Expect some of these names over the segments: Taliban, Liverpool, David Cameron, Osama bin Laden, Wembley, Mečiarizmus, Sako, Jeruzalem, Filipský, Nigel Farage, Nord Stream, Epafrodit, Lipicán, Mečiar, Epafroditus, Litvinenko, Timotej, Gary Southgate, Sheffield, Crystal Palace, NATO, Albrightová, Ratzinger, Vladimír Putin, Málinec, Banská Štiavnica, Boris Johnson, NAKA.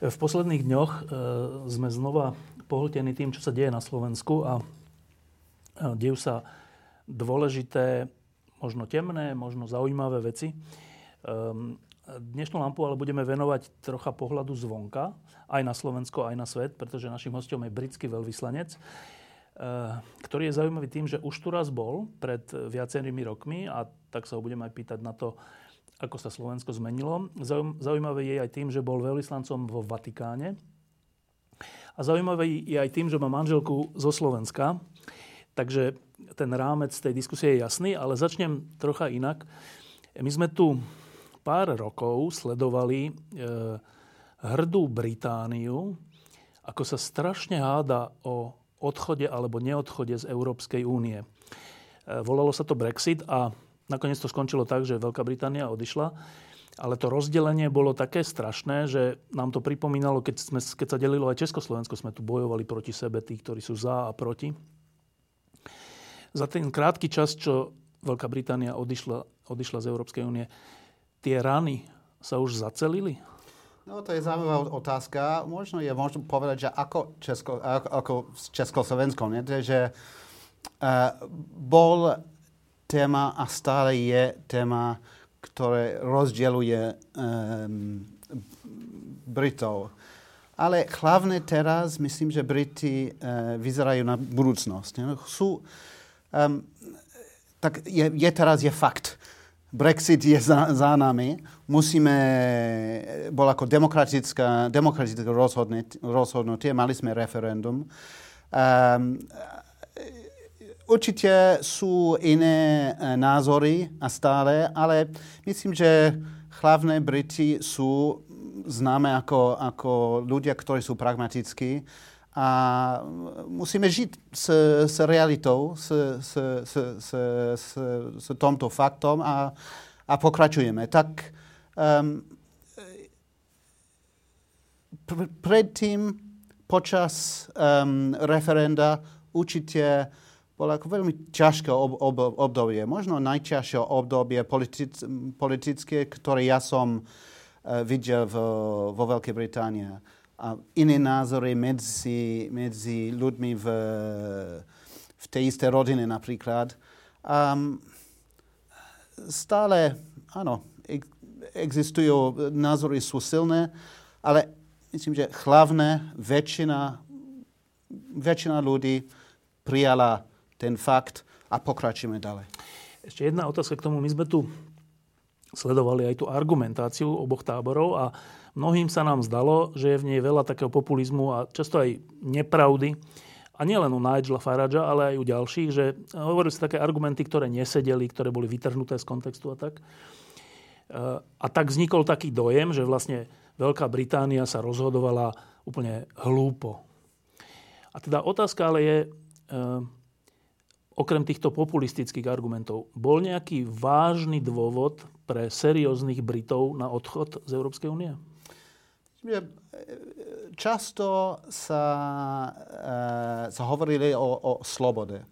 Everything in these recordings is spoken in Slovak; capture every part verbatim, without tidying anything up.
V posledných dňoch sme znova pohltení tým, čo sa deje na Slovensku a dejú sa dôležité, možno temné, možno zaujímavé veci. Dnešnú lampu ale budeme venovať trocha pohľadu zvonka, aj na Slovensko, aj na svet, pretože našim hosťom je britský veľvyslanec, ktorý je zaujímavý tým, že už tu raz bol pred viacerými rokmi a tak sa ho budeme aj pýtať na to, ako sa Slovensko zmenilo. Zaujímavé je aj tým, že bol veľvyslancom vo Vatikáne. A zaujímavé je aj tým, že má manželku zo Slovenska. Takže ten rámec tej diskusie je jasný, ale začnem trocha inak. My sme tu pár rokov sledovali e, hrdú Britániu, ako sa strašne háda o odchode alebo neodchode z Európskej únie. E, volalo sa to Brexit a nakoniec to skončilo tak, že Veľká Británia odišla, ale to rozdelenie bolo také strašné, že nám to pripomínalo, keď, sme, keď sa delilo aj Československo, sme tu bojovali proti sebe, tí, ktorí sú za a proti. Za ten krátky čas, čo Veľká Británia odišla, odišla z Európskej únie, tie rany sa už zacelili? No, to je zaujímavá otázka. Možno je možno povedať, že ako, Česko, ako, ako s Československom, nie? Že uh, bol... téma a stále je téma, ktoré rozdieluje um, Britov. Ale hlavne teraz, myslím, že Briti uh, vyzerajú na budúcnosť. Sú, um, tak je, je teraz je fakt. Brexit je za, za nami. Musíme, bol ako demokratická, demokratická rozhodnutie, mali sme referendum. Um, Určite sú iné e, názory a stále, ale myslím, že hlavne Briti sú známe ako, ako ľudia, ktorí sú pragmatickí a musíme žiť s, s realitou, s, s, s, s, s, s tomto faktom a, a pokračujeme. Tak um, pr- predtým, počas um, referenda, určite bolo ako veľmi ťažké ob, ob, obdobie, možno najťažšie obdobie politic, politické, ktoré ja som uh, videl v, vo Veľkej Británii. A iné názory medzi, medzi ľuďmi v, v tej istej rodine napríklad. Um, stále, áno, existujú, názory sú silné, ale myslím, že hlavne väčšina, väčšina ľudí prijala ten fakt a pokračíme ďalej. Ešte jedna otázka k tomu. My sme tu sledovali aj tú argumentáciu oboch táborov a mnohým sa nám zdalo, že je v nej veľa takého populizmu a často aj nepravdy. A nielen u Nigela Faragea, ale aj u ďalších, že hovorili sa také argumenty, ktoré nesedeli, ktoré boli vytrhnuté z kontextu a tak. A tak vznikol taký dojem, že vlastne Veľká Británia sa rozhodovala úplne hlúpo. A teda otázka ale je... Okrem týchto populistických argumentov, bol nejaký vážny dôvod pre serióznych Britov na odchod z Európskej únie? Často sa, sa hovorili o, o slobode.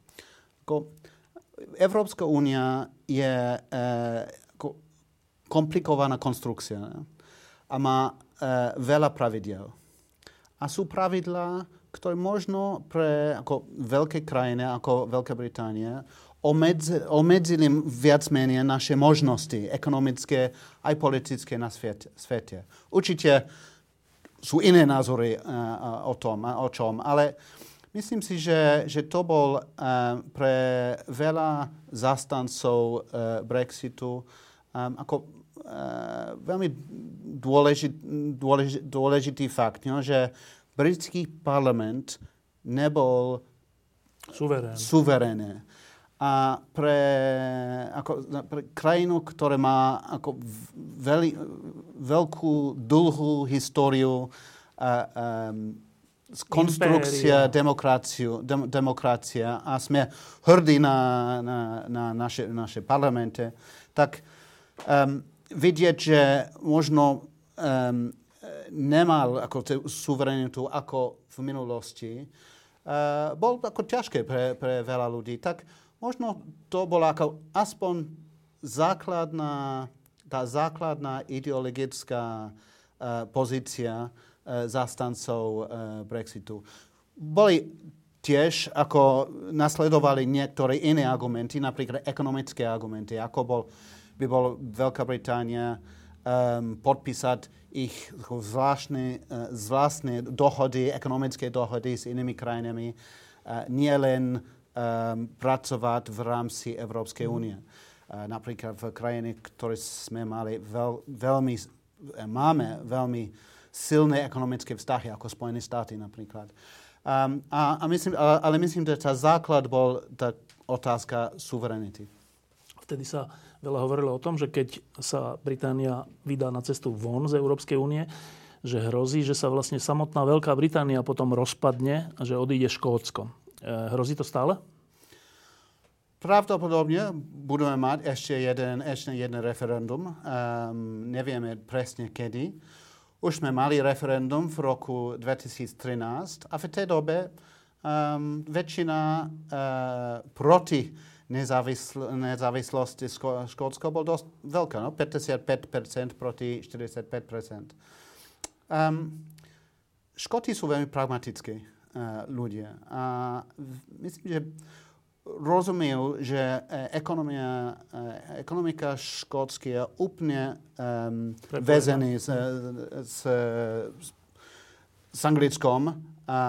Európska únia je komplikovaná konstrukcia a má veľa pravidel. A sú pravidlá, ktoré možno pre ako veľké krajiny, ako Veľká Británia, omedzi, omedzili viac menej naše možnosti ekonomické aj politické na svete, svete. Určite sú iné názory uh, o tom, o čom, ale myslím si, že, že to bol uh, pre veľa zastancov uh, Brexitu um, ako uh, veľmi dôležitý, dôležitý, dôležitý fakt, no, že britský parlament nebol suverénne. a pre, ako, pre krajinu, ktorá má ako veľi, veľkú, dlhú históriu a, um, z konstrukcia demokraciu, dem, demokracia a sme hrdí na, na, na naše, naše parlamente, tak um, vidieť, že možno um, nemal ako tú suverenitu ako v minulosti, uh, bol ako ťažké pre, pre veľa ľudí. Tak možno to bola ako aspoň základná, tá základná ideologická uh, pozícia zastancov Brexitu. Boli tiež, ako nasledovali niektoré iné argumenty, napríklad ekonomické argumenty, ako bol, by bol Veľká Británia um, podpísať ich zvláštne, uh, zvláštne dohody, ekonomické dohody s inými krajinami, uh, nielen um, pracovať v rámci Európskej únie. Uh, napríklad v krajine, ktoré sme mali veľ, veľmi, máme veľmi silné ekonomické vzťahy, ako Spojené štáty napríklad. Um, a, a myslím, ale, ale myslím, že tá základ bol tá otázka suverenity. Vtedy sa veľa hovorilo o tom, že keď sa Británia vydá na cestu von z Európskej únie, že hrozí, že sa vlastne samotná Veľká Británia potom rozpadne a že odíde Škótsko. E, hrozí to stále? Pravdopodobne budeme mať ešte jeden, ešte jeden referendum. Um, nevieme presne kedy. Už sme mali referendum v roku dvetisíc trinásť a v tej dobe um, väčšina uh, proti nezávisl- nezávislosti Ško- Škótska bol dosť veľká, no? päťdesiatpäť percent proti štyridsaťpäť percent. Um, Škóti sú veľmi pragmatickí uh, ľudia a myslím, že rozumejú, že uh, ekonomia, uh, ekonomika Škótska je úplne um, väzená s, s, s Anglickom a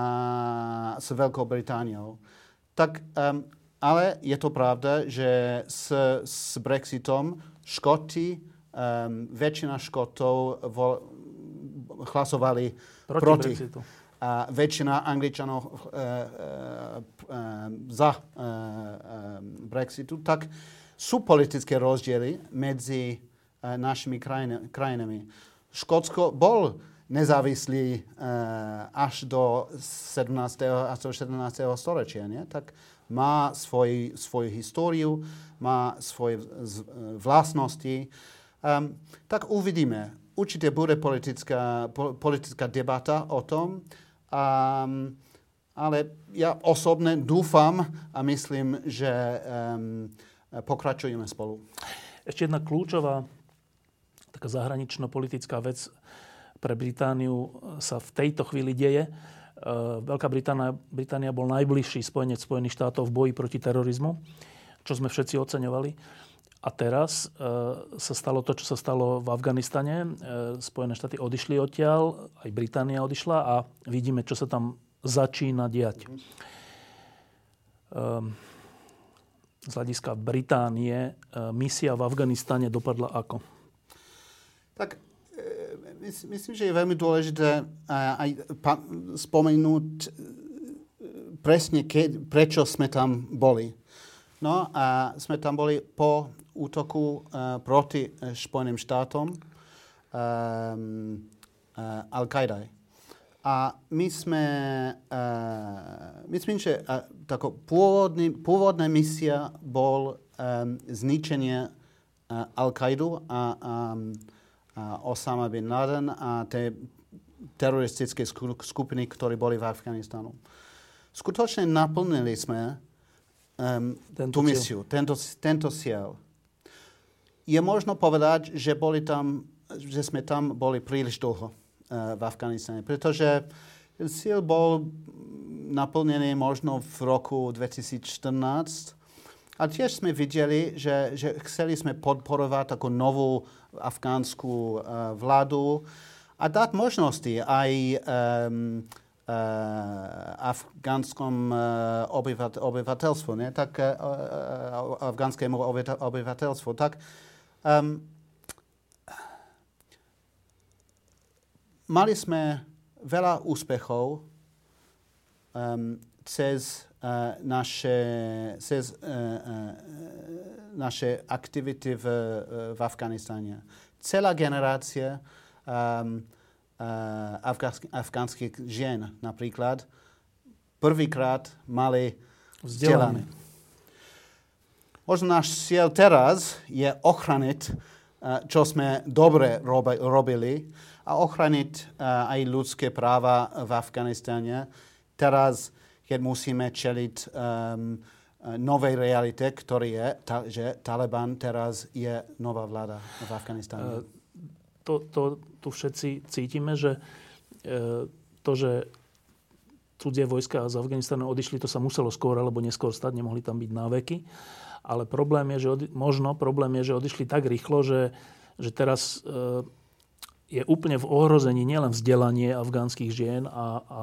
s Veľkou Britániou. Tak, um, ale je to pravda, že s, s Brexitom Škóti, um, väčšina Škótov vol, hlasovali proti, proti Brexitu. A väčšina Angličanov uh, uh, uh, za uh, uh, Brexitu, tak sú politické rozdiely medzi uh, našimi krajina, krajinami. Škótsko bol nezávislý uh, až do sedemnásteho až do šestnásteho storočia, nie? Tak má svoj, svoju históriu, má svoje vlastnosti. Um, tak uvidíme. Určite bude politická, politická debata o tom, Um, ale ja osobne dúfam a myslím, že um, pokračujeme spolu. Ešte jedna kľúčová taká zahranično-politická vec pre Britániu sa v tejto chvíli deje. Uh, Veľká Británia, Británia bol najbližší spojenec Spojených štátov v boji proti terorizmu, čo sme všetci oceňovali. A teraz e, sa stalo to, čo sa stalo v Afganistane. E, Spojené štáty odišli odtiaľ, aj Británia odišla a vidíme, čo sa tam začína diať. E, z hľadiska Británie e, misia v Afganistane dopadla ako? Tak e, myslím, že je veľmi dôležité aj pa, spomenúť presne, keď, prečo sme tam boli. No a sme tam boli po útoku uh, proti Spojeným štátom um, uh, Al-Qaeda. A my sme, uh, myslím, že uh, tako pôvodný, pôvodná misia bol um, zničenie uh, Al-Qaidu a, a, a Osama bin Laden a tie teroristické skupiny, ktoré boli v Afganistanu. Skutočne naplnili sme Um, tú misiu, tento, tento cieľ. Je možno povedať, že, boli tam, že sme tam boli príliš dlho uh, v Afganistane, pretože cieľ bol naplnený možno v roku dvetisíc štrnásť a tiež sme videli, že, že chceli sme podporovať takú novú afgánsku uh, vládu a dať možnosti aj um, Uh, afgánskom uh, obyvat, obyvatelstvu, ne? Tak uh, uh, afgánskému obyvatelstvu. Tak, um, mali sme veľa úspechov um, cez naše, naše aktivity v, v Afganistáne. Celá generácia um, uh, afgánskych žien napríklad prvýkrát mali vzdelané. Možno náš cieľ teraz je ochraniť, čo sme dobre robili, a ochraniť aj ľudské práva v Afganistáne. Teraz, keď musíme čeliť um, novej realite, ktorý je, ta, že Taliban teraz je nová vláda v Afganistáne. To, to tu všetci cítime, že to, že cudzie vojska z Afganistánu odišli, to sa muselo skôr alebo neskôr stať, nemohli tam byť náveky. Ale problém je, že odi- možno problém je, že odišli tak rýchlo, že, že teraz e, je úplne v ohrození nielen vzdelanie afgánskych žien a, a,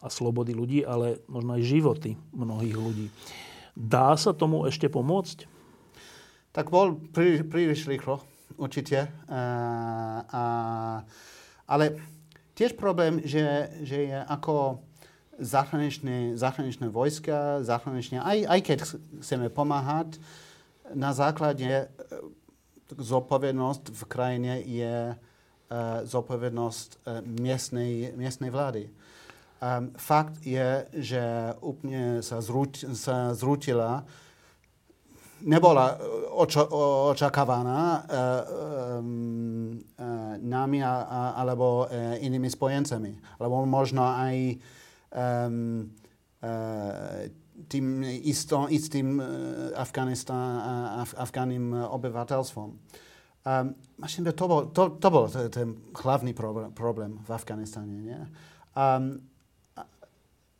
a slobody ľudí, ale možno aj životy mnohých ľudí. Dá sa tomu ešte pomôcť? Tak bol prí, príliš rýchlo, určite. A, a, ale tiež problém, že, že je ako... Zahraničné, zahraničné vojska, zahraničné, aj, aj keď chceme pomáhať, na základe zodpovednosť v krajine je uh, zodpovednosť uh, miestnej, miestnej vlády. Um, fakt je, že úplne sa, zruč, sa zrutila, nebola oča, očakávaná uh, um, uh, nami a, a, alebo uh, inými spojencami. Alebo možno aj Um, uh, tým istým, istým uh, uh, afgánskym uh, obyvateľstvom. Um, to bol, to, to bol ten, ten hlavný problém, problém v Afganistane. Um,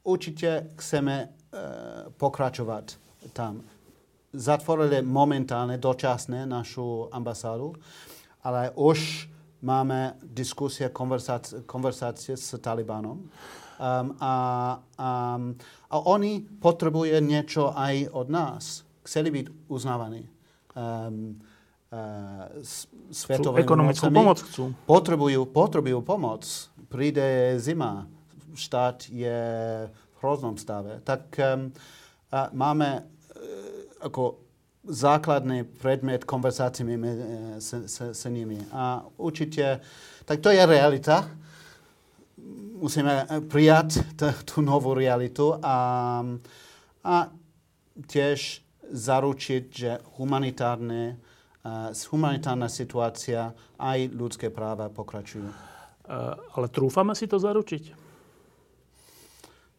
určite chceme uh, pokračovať tam. Zatvorili momentálne, dočasne našu ambasádu, ale už máme diskusie, konversácie, konversácie s Talibanom. Um, a, um, a oni potrebujú niečo aj od nás. Chceli byť uznávaní. Um, uh, svetovými ekonomickú mocami. Pomoc chcú. Potrebujú, potrebujú pomoc. Príde zima. Štát je v hroznom stave. Tak um, uh, máme uh, ako základný predmet konverzácií uh, s, s, s nimi. A určite, tak to je realita. Musíme prijať t- tú novú realitu a, a tiež zaručiť, že humanitárne, uh, humanitárna situácia aj ľudské práva pokračujú. Uh, ale trúfame si to zaručiť?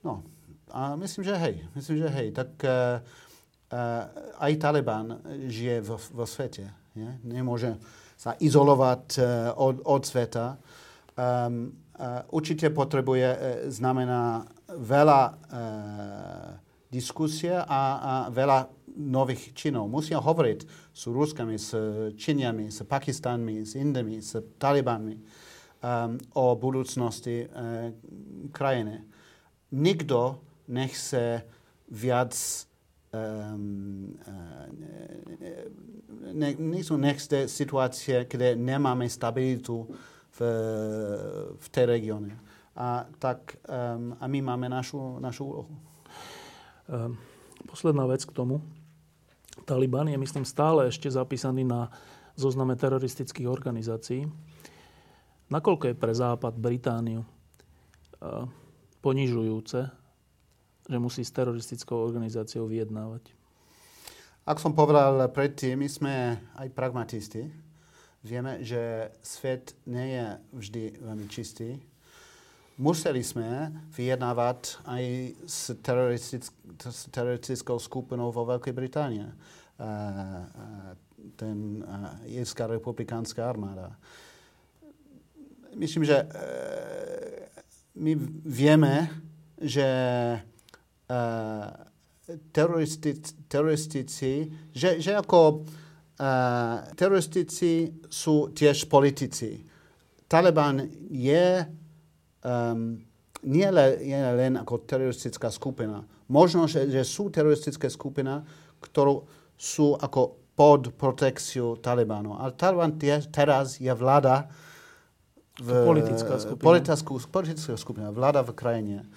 No, a myslím, že hej. Myslím, že hej. Tak uh, uh, aj Taliban žije vo, vo svete. Nie? Nemôže sa izolovať uh, od, od sveta. Um, Uh, určite potrebuje, uh, znamená veľa uh, diskusie a, a veľa nových činov. Musia hovoriť s Ruskami, s Číňami, s Pakistanmi, s Indami, s Talibanmi um, o budúcnosti uh, krajiny. Nikto nechce viac, um, uh, ne, nikto nechce situácie, kde nemáme stabilitu v, v tej regióne. A, tak, um, a my máme našu, našu úlohu. Posledná vec k tomu. Taliban je, myslím, stále ešte zapísaný na zozname teroristických organizácií. Nakoľko je pre Západ, Britániu uh, ponižujúce, že musí s teroristickou organizáciou vyjednávať? Ak som povedal predtým, my sme aj pragmatisti. Vieme, že svet nie je vždy veľmi čistý. Museli sme vyjednávať aj s, teroristick- s teroristickou skupinou vo Veľkej Británii. Uh, uh, ten uh, Írska republikánska armáda. Myslím, že uh, my vieme, že uh, teroristi- teroristici, že, že ako Uh, teroristici sú tiež politici. Taliban je um, nie le, je len ako teroristická skupina. Možno, že, že sú teroristické skupina, ktorú sú ako pod protekciu Talibanu. Ale Taliban tiež, teraz je vláda v, politická skupina. Politická, politická skupina, vláda v krajine.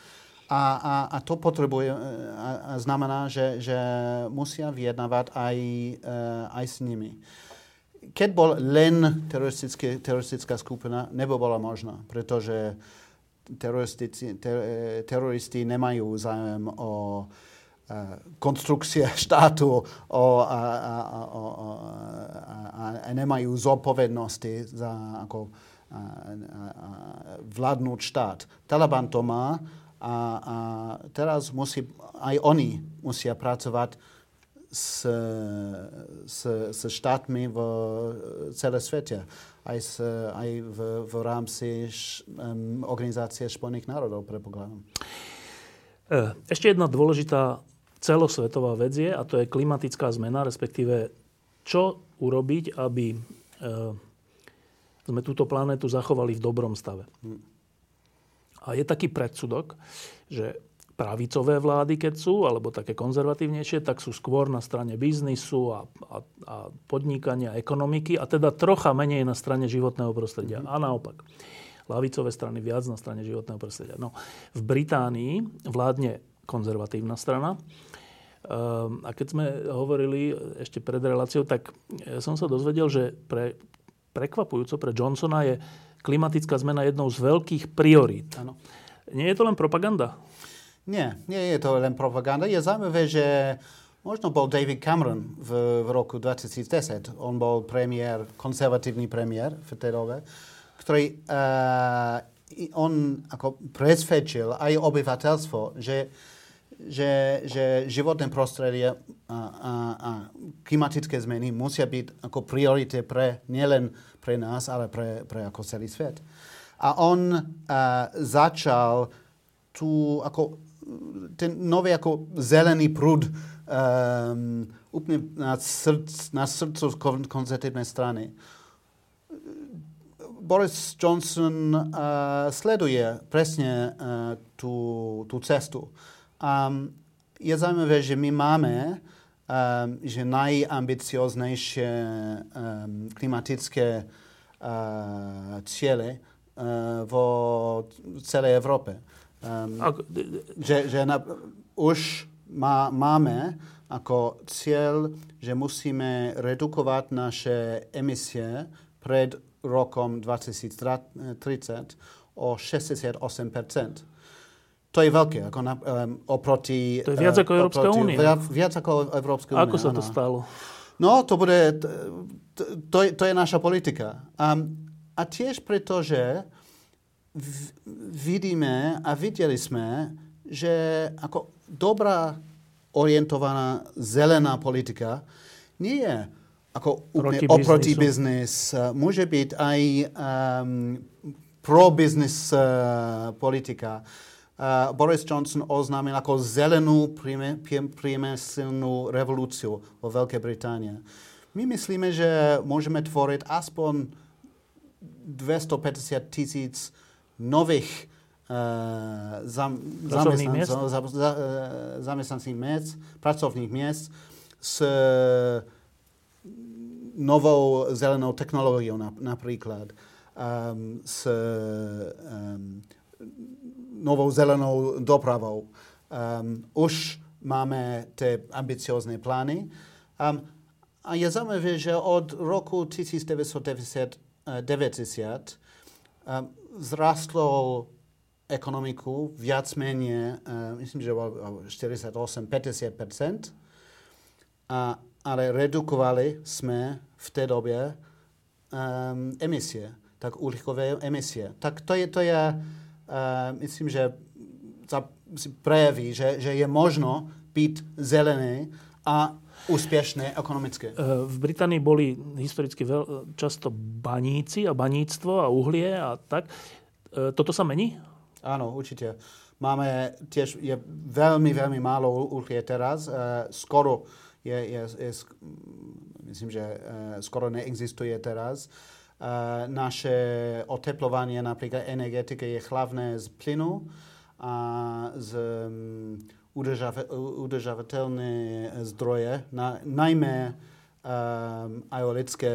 A, a, a to potrebuje, a, a znamená, že, že musia vyjednávať aj, aj s nimi. Keď bol len teroristická skupina, nebola možná, pretože teroristi, ter, teroristi nemajú záujem o konstrukcie štátu o, a, a, a, a, a nemajú zodpovednosti za ako, a, a, a vládnuť štát. Taliban to má a, a teraz musí, aj oni musia pracovať s, s, s štátmi v celé svete. Aj, s, aj v, v rámci š, um, Organizácie spojených národov, predpokladám. Ešte jedna dôležitá celosvetová vec je, a to je klimatická zmena, respektíve čo urobiť, aby sme túto planetu zachovali v dobrom stave. A je taký predsudok, že pravicové vlády, keď sú, alebo také konzervatívnejšie, tak sú skôr na strane biznisu a, a, a podnikania, ekonomiky a teda trocha menej na strane životného prostredia. A naopak. Ľavicové strany viac na strane životného prostredia. No, v Británii vládne konzervatívna strana. A keď sme hovorili ešte pred reláciou, tak som sa dozvedel, že pre, prekvapujúco pre Johnsona je klimatická zmena jednou z veľkých priorít. Ano. Nie je to len propaganda? Nie, nie je to len propaganda. Je zaujímavé, že možno bol David Cameron v, v roku dvetisícdesať. On bol premiér, konzervatívny premiér v tej dobe, ktorý uh, on ako presvedčil aj obyvateľstvo, že, že, že životné prostredie a, a, a klimatické zmeny musia byť ako priority pre, nielen pre nás, ale pre, pre ako celý svet. A on uh, začal tu ako ten nový ako zelený prúd um, úplne na, srdc, na srdcu konzervatívnej strany. Boris Johnson uh, sleduje presne uh, tú, tú cestu. Um, je zaujímavé, že my máme um, že najambicioznejšie um, klimatické uh, ciele uh, vo celej Európe. Um, že že na, už má, máme ako cieľ, že musíme redukovať naše emisie pred rokom dvetisíctridsať o šesťdesiatosem percent. To je veľké, ako na, um, oproti... To je viac ako Európska únia. Viac, viac ako Európska únia. Ako sa to áno. stalo? No, to bude... To, to je naša politika. Um, a tiež preto, že v, vidíme a videli sme, že ako dobrá orientovaná zelená politika nie je ako úplne oproti biznis. Môže byť aj um, pro-biznis uh, politika. Uh, Boris Johnson oznámil ako zelenú priemyselnú revolúciu vo Veľkej Británii. My myslíme, že môžeme tvoriť aspoň dvestopäťdesiat tisíc nových uh, zam, zamestnancích miest, pracovných miest s novou zelenou technológiou napríklad, um, s um, novou zelenou dopravou. Um, už máme tie ambiciozne plány. Um, a je zaujímavé, že od roku devätnásťstodeväťdesiat um, vzrastlo ekonomiku viac menej, um, myslím, že štyridsaťosem až päťdesiat percent. A ale redukovali sme v tej dobe um, emisie, tak uhlíkové emisie. Tak to je, to je uh, myslím, že sa prejaví, že, že je možno byť zelený a úspešné ekonomické. V Británii boli historicky veľ, často baníci a baníctvo a uhlie a tak. Toto sa mení? Áno, určite. Máme tiež, je veľmi, veľmi málo uhlie teraz. Uh, skoro Je, je, je, myslím, že skoro neexistuje teraz. Naše oteplovanie, napríklad energetika, je hlavné z plynu a z udržateľné zdroje, na, najmä um, eolické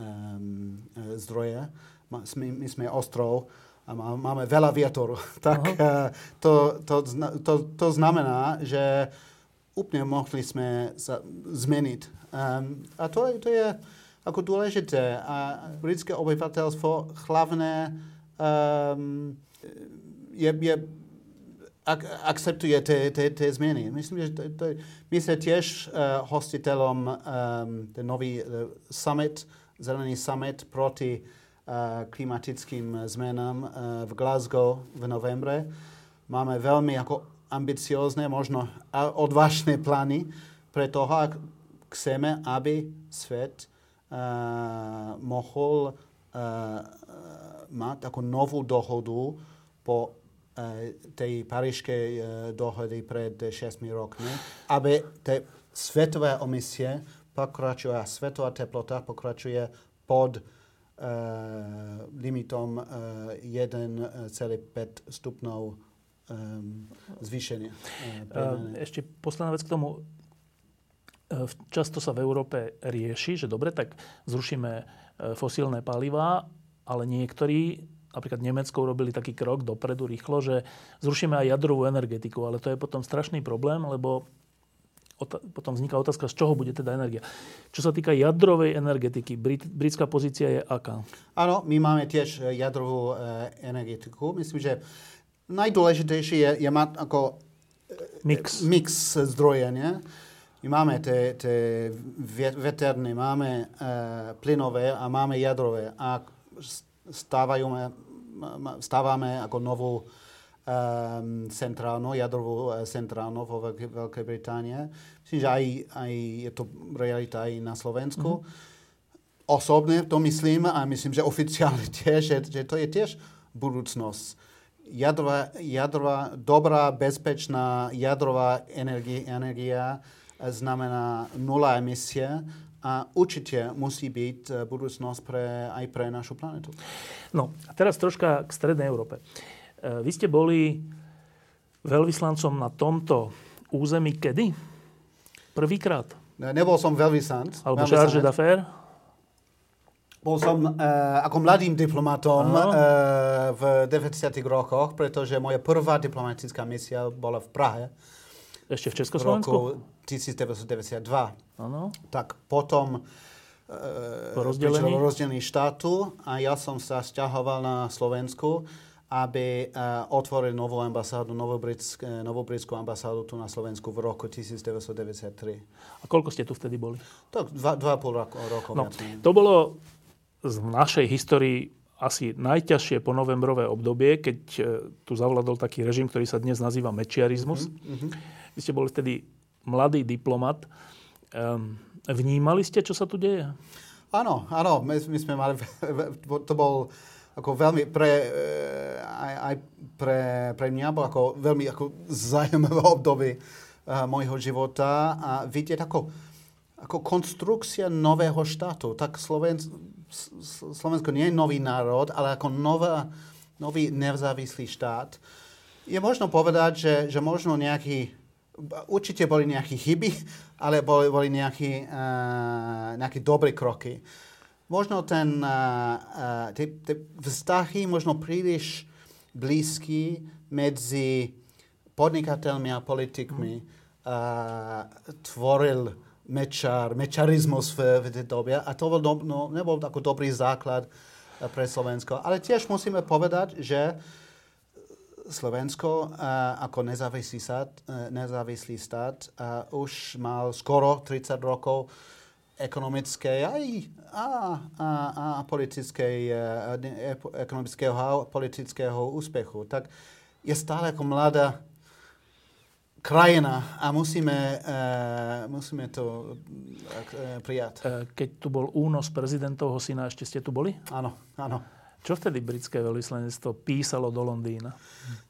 um, zdroje. My sme ostrov a máme veľa vietor, tak uh-huh. to, to, to, to znamená, že úplne mohli sme sa zmeniť. Um, a to, to je ako dôležité. A britské obyvateľstvo hlavne um, je, je ak, akceptuje tie, tie, tie zmeny. Myslím, že to, to, my sme tiež uh, hostiteľom um, ten nový uh, summit, zelený summit proti klimatickým zmenám v Glasgow v novembre. Máme veľmi ako ambiciózne, možno odvážne plány pre toho, ak chceme, aby svet uh, mohol uh, mať ako novú dohodu po uh, tej parížskej uh, dohode pred šesť rokmi, aby tie svetové emisie pokračuje, svetová teplota pokračuje pod Uh, limitom uh, jeden celá päť stupňov um, zvýšenia. Uh, Ešte posledná vec k tomu. Uh, často sa v Európe rieši, že dobre, tak zrušíme uh, fosílne palivá, ale niektorí, napríklad Nemecko, robili taký krok dopredu rýchlo, že zrušíme aj jadrovú energetiku, ale to je potom strašný problém, lebo potom vzniká otázka, z čoho bude teda energia. Čo sa týka jadrovej energetiky, brit, britská pozícia je aká? Áno, my máme tiež jadrovú e, energetiku. Myslím, že najdôležitejšie je, je mať ako mix, e, mix zdrojenia. My máme tie veterné, máme e, plynové a máme jadrové. A stávame, stávame ako novú Um, centrálnu, jadrovú uh, centrálnu vo Veľkej, Veľkej Británii. Myslím, že aj, aj je to realita aj na Slovensku. Mm-hmm. Osobne to myslím a myslím, že oficiálne tiež, že, že to je tiež budúcnosť. Jadrová, jadrová, dobrá, bezpečná jadrová energi, energia znamená nula emisie a určite musí byť budúcnosť pre, aj pre našu planetu. No a teraz troška k Strednej Európe. Vy ste boli veľvyslancom na tomto území kedy? Prvýkrát? Ne, nebol som veľvyslanc. Alebo chargé d'affaires? Bol som e, ako mladým diplomatom e, v deväťdesiatych rokoch, pretože moja prvá diplomatická misia bola v Prahe. Ešte v Československu? V roku devätnásťstodeväťdesiatdva. Ano. Tak potom e, po rozdelení? rozdelení štátu a ja som sa sťahoval na Slovensku, aby uh, otvoril novú ambasádu, novú, britsk, novú britskú ambasádu tu na Slovensku v roku devätnásťstodeväťdesiattri. A koľko ste tu vtedy boli? Tak dva, dva a pol roko, rokov. No, to bolo z našej histórii asi najťažšie po novembrové obdobie, keď uh, tu zavládol taký režim, ktorý sa dnes nazýva Mečiarizmus. Mm-hmm. Vy ste boli vtedy mladý diplomat. Um, vnímali ste, čo sa tu deje? Áno, áno. My, my sme mali... to bol... ako veľmi pre, aj, aj pre, pre mňa bol ako veľmi ako zaujímavé obdobie uh, mojho života a vidieť ako, ako konstrukcia nového štátu. Tak Slovensko, Slovensko nie je nový národ, ale ako nová, nový nezávislý štát. Je možno povedať, že, že možno nejaký, určite boli nejaké chyby, ale boli, boli nejaké, uh, nejaké dobré kroky. Možno ten uh, te, te vzťahy možno príliš blízky medzi podnikateľmi a politikmi uh, tvoril mečar, mečarizmus v, v tej dobe a to bol do, no, nebol taký dobrý základ uh, pre Slovensko. Ale tiež musíme povedať, že Slovensko uh, ako nezávislý stát, uh, nezávislý stát uh, už mal skoro tridsať rokov ekonomické aj a, a, a politické, e, ekonomického a politického úspechu. Tak je stále ako mladá krajina a musíme, e, musíme to e, prijať. Keď tu bol únos prezidentovho syna, ešte ste tu boli? Áno, áno. Čo vtedy britské veľvyslanectvo písalo do Londýna?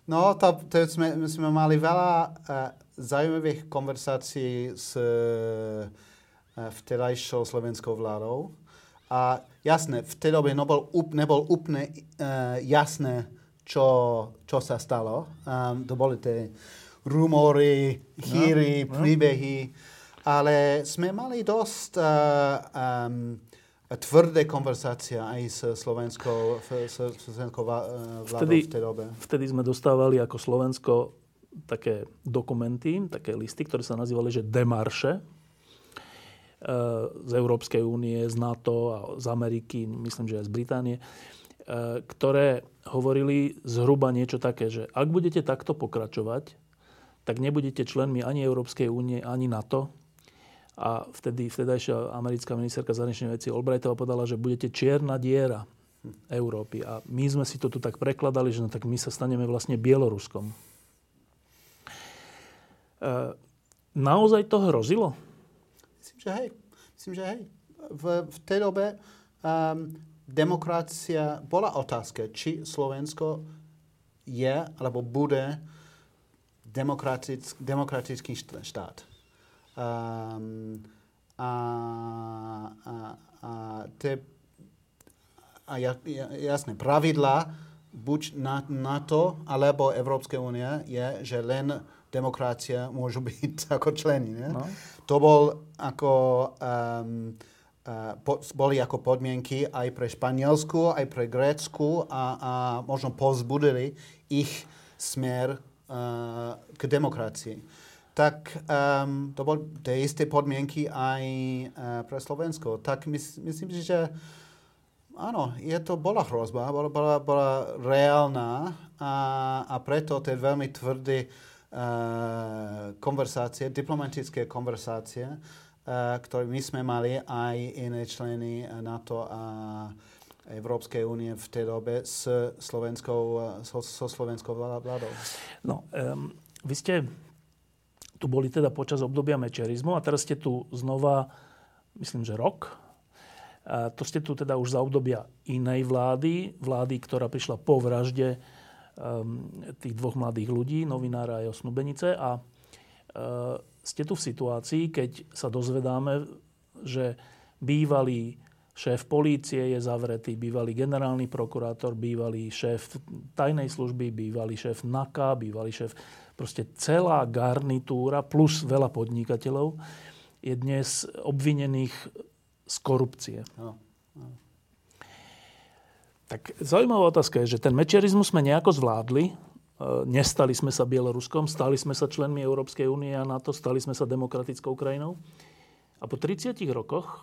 No, to, to sme, sme mali veľa e, zaujímavých konverzácií s e, vtedajšou slovenskou vládou. A jasné, v tej dobe nebol, nebol úplne uh, jasné, čo, čo sa stalo. Um, to boli tie rumory, chýry, no, no. príbehy. Ale sme mali dosť uh, um, tvrdé konverzácia aj s slovenskou, s slovenskou vládou vtedy, v tej dobe? Vtedy sme dostávali ako Slovensko také dokumenty, také listy, ktoré sa nazývali, že demarše z Európskej únie, z NATO a z Ameriky, myslím, že aj z Británie, ktoré hovorili zhruba niečo také, že ak budete takto pokračovať, tak nebudete členmi ani Európskej únie, ani NATO. A vtedy vtedajšia americká ministerka zahraničných vecí Albrightová povedala, že budete čierna diera Európy. A my sme si to tu tak prekladali, že no tak my sa staneme vlastne Bieloruskom. Naozaj to hrozilo? Myslím, že hej. Myslím, že hej. V, v tej dobe um... demokracia bola otázka, či Slovensko je alebo bude demokratick, demokratický štát. Um, a, a, a, te, a jasné, pravidla buď NATO alebo Európskej únie je, že len demokracia môžu byť ako členy. No. To bol ako... Um, Po, boli ako podmienky aj pre Španielsku, aj pre Grécku a, a možno povzbudili ich smer uh, k demokracii. Tak um, to boli tie isté podmienky aj uh, pre Slovensko. Tak mys, myslím si, že áno, je to bola hrozba, bola, bola, bola reálna a, a preto tie veľmi tvrdé uh, konverzácie, diplomatické konverzácie, ktoré my sme mali aj iné členy NATO a Európskej únie v tej dobe s slovenskou, so, so slovenskou vládou. No, um, vy ste tu boli teda počas obdobia mečiarizmu a teraz ste tu znova, myslím, že rok. A to ste tu teda už za obdobia inej vlády, vlády, ktorá prišla po vražde um, tých dvoch mladých ľudí, novinára a jeho snúbenice a uh, ste tu v situácii, keď sa dozvedáme, že bývalý šéf polície je zavretý, bývalý generálny prokurátor, bývalý šéf tajnej služby, bývalý šéf NAKA, bývalý šéf... Proste celá garnitúra plus veľa podnikateľov je dnes obvinených z korupcie. No. No. Tak zaujímavá otázka je, že ten mečiarizmus sme nejako zvládli, nestali sme sa Bieloruskom, stali sme sa členmi Európskej únie a NATO, stali sme sa demokratickou krajinou. A po tridsiatich rokoch e,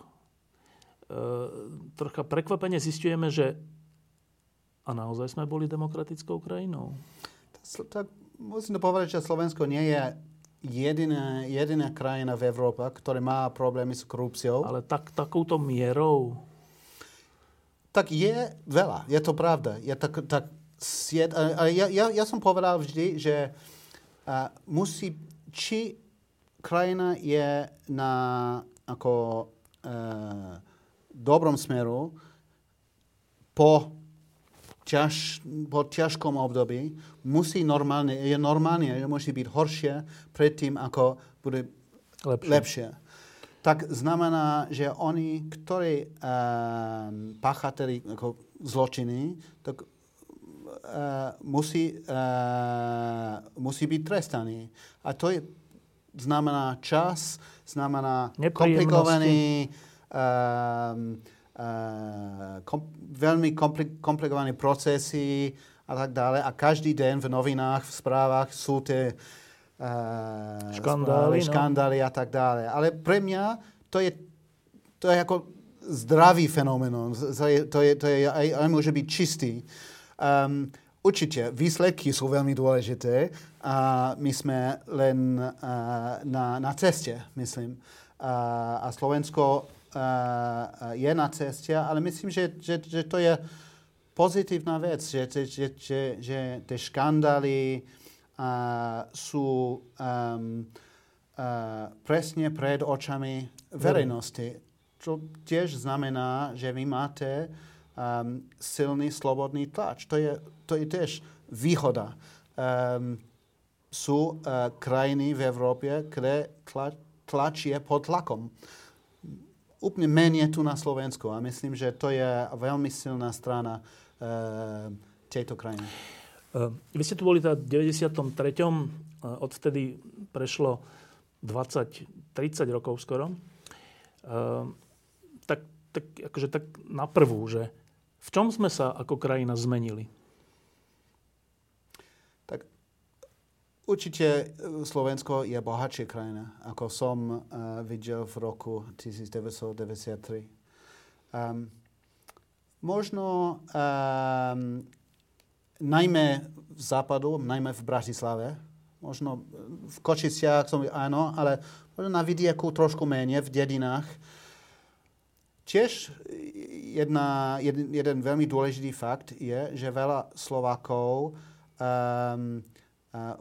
trocha prekvapene zistujeme, že a naozaj sme boli demokratickou krajinou. Tak musím povedať, že Slovensko nie je jediná, jediná krajina v Európe, ktorá má problémy s korupciou. Ale tak, takouto mierou? Tak je veľa, je to pravda. Je tak... tak Sied, a ja, ja, ja som povedal vždy, že a, musí, či krajina je na ako, e, dobrom smeru po, ťaž, po ťažkom období, musí normálne, je normálne, že musí byť horšie predtým, ako bude lepšie. lepšie. Tak znamená, že oni, ktorí e, páchateli ako zločiny, tak Uh, musí, uh, musí byť trestaný. A to je, znamená čas, znamená komplikovaný, uh, uh, kom, veľmi komplik, komplikované procesy a tak ďalej. A každý deň v novinách, v správach sú tie uh, škandály, no. škandály a tak ďalej. Ale pre mňa to je, to je ako zdravý fenomén. To je, to je, to je, aj, aj môže byť čistý. Um, určite, výsledky sú veľmi dôležité a my sme len uh, na, na ceste, myslím. Uh, a Slovensko uh, je na ceste, ale myslím, že, že, že to je pozitívna vec, že, že, že, že, že tie škandály uh, sú um, uh, presne pred očami verejnosti. To tiež znamená, že vy máte Um, silný, slobodný tlač. To je, to je tiež výhoda. Um, sú uh, krajiny v Európe, kde tla, tlač je pod tlakom. Úplne menej tu na Slovensku. A myslím, že to je veľmi silná strana uh, tejto krajiny. Uh, vy ste tu boli v deväťdesiatom treťom. Uh, odvtedy prešlo dvadsať tridsať rokov skoro. Uh, tak tak, akože tak na prvú, že v čom sme sa ako krajina zmenili? Tak určite Slovensko je bohatšia krajina, ako som uh, videl v roku devätnásťstodeväťdesiattri. Um, možno um, najmä v západu, najmä v Bratislave, možno v Košiciach, áno, ale na vidieku trošku menej, v dedinách. Tiež jedna, jeden, jeden veľmi dôležitý fakt je, že veľa Slovákov um, uh,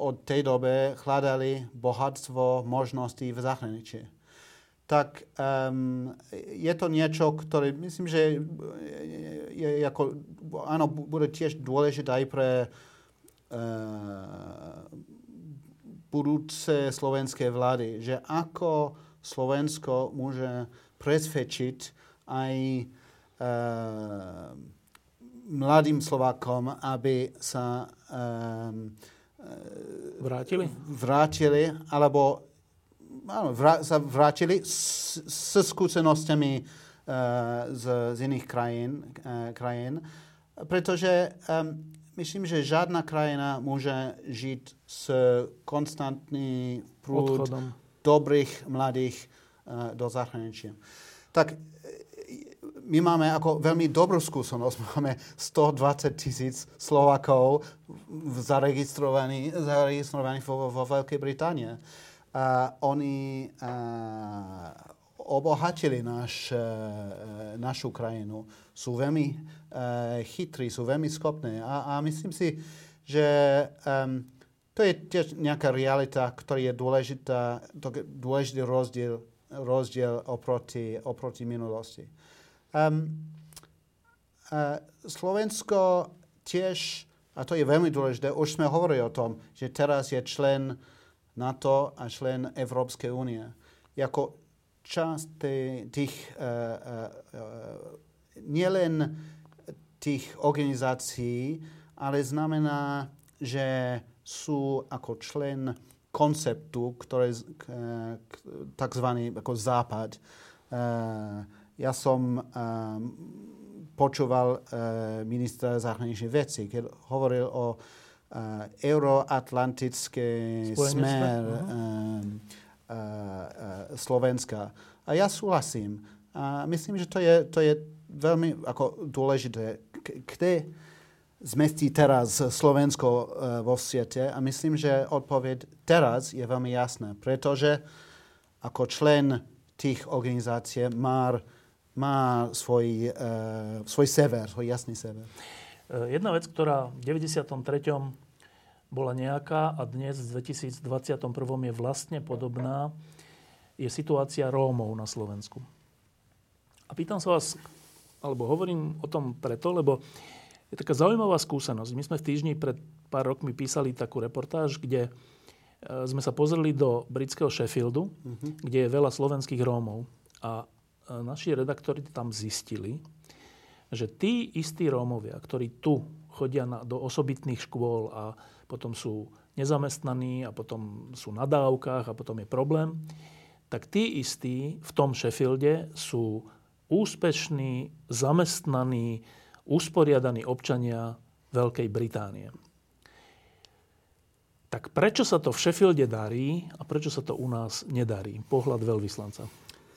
od tej doby hľadali bohatstvo možností v zahraničí. Tak um, je to niečo, ktoré myslím, že je ako, áno, bude tiež dôležité aj pre uh, budúce slovenské vlády, že ako Slovensko môže presvedčiť aj e, mladým Slovákom, aby sa e, e, vrátili. vrátili, alebo áno, vrá, sa vrátili s, s skúsenostiami e, z, z iných krajín, e, krajín. Pretože e, myslím, že žiadna krajina môže žiť s konstantným prúd odchodom dobrých mladých do zahraničia. Tak my máme ako veľmi dobrú skúsenosť. Máme stodvadsať tisíc Slovákov zaregistrovaných zaregistrovaní vo, vo Veľkej Británii. A oni a, obohatili naš, našu krajinu. Sú veľmi a, chytrí, sú veľmi schopní. A, a myslím si, že Um, to je tiež nejaká realita, ktorá je dôležitá, dôležitý rozdiel, rozdiel oproti, oproti minulosti. Um, uh, Slovensko tiež, a to je veľmi dôležité, už sme hovorili o tom, že teraz je člen NATO a člen Európskej únie. Jako časť tých, uh, uh, uh, nielen tých organizácií, ale znamená, že sú ako člen konceptu, ktorý je takzvaný ako západ. Ja som počúval ministra zahraničných vecí, keď hovoril o euroatlantickej smer Slovenska. A ja súhlasím. A myslím, že to je, to je veľmi ako dôležité. Kde zmestí teraz Slovensko uh, vo svete a myslím, že odpoveď teraz je veľmi jasná, pretože ako člen tých organizácií má, má svoj, uh, svoj sever, svoj jasný sever. Jedna vec, ktorá v deväťdesiattri bola nejaká a dnes v dvetisícdvadsaťjeden je vlastne podobná, je situácia Rómov na Slovensku. A pýtam sa vás, alebo hovorím o tom preto, lebo je taká zaujímavá skúsenosť. My sme v týždni pred pár rokmi písali takú reportáž, kde sme sa pozreli do britského Sheffieldu, mm-hmm. kde je veľa slovenských Rómov. A naši redaktori tam zistili, že tí istí Rómovia, ktorí tu chodia na, do osobitných škôl a potom sú nezamestnaní a potom sú na dávkach a potom je problém, tak tí istí v tom Sheffielde sú úspešní, zamestnaní, usporiadaní občania Veľkej Británie. Tak prečo sa to v Sheffielde darí a prečo sa to u nás nedarí? Pohľad veľvyslanca.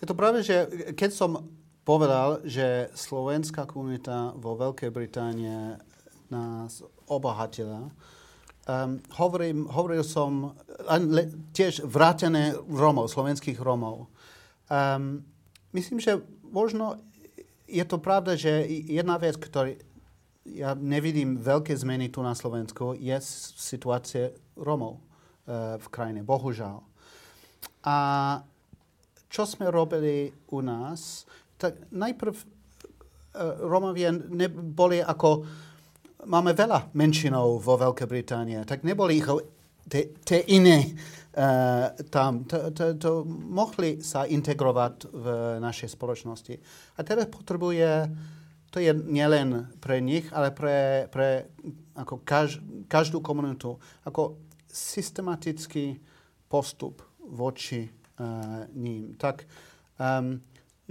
Je to práve, že keď som povedal, že slovenská komunita vo Veľkej Británii nás obohatila, um, hovoril, hovoril som tiež vrátené Rómov, slovenských Rómov. Um, myslím, že možno je to pravda, že jedna vec, ktorú ja nevidím veľké zmeny tu na Slovensku, je situácia Rómov uh, v krajine, bohužiaľ. A čo sme robili u nás, tak najprv uh, Rómovia neboli ako, máme veľa menšinov vo Veľkej Británii, tak neboli ich te, te iné Uh, tam, to, to, to mohli sa integrovať v našej spoločnosti. A teraz potrebuje, to je nielen pre nich, ale pre, pre ako kaž, každú komunitu, ako systematický postup voči uh, ním. Tak, um,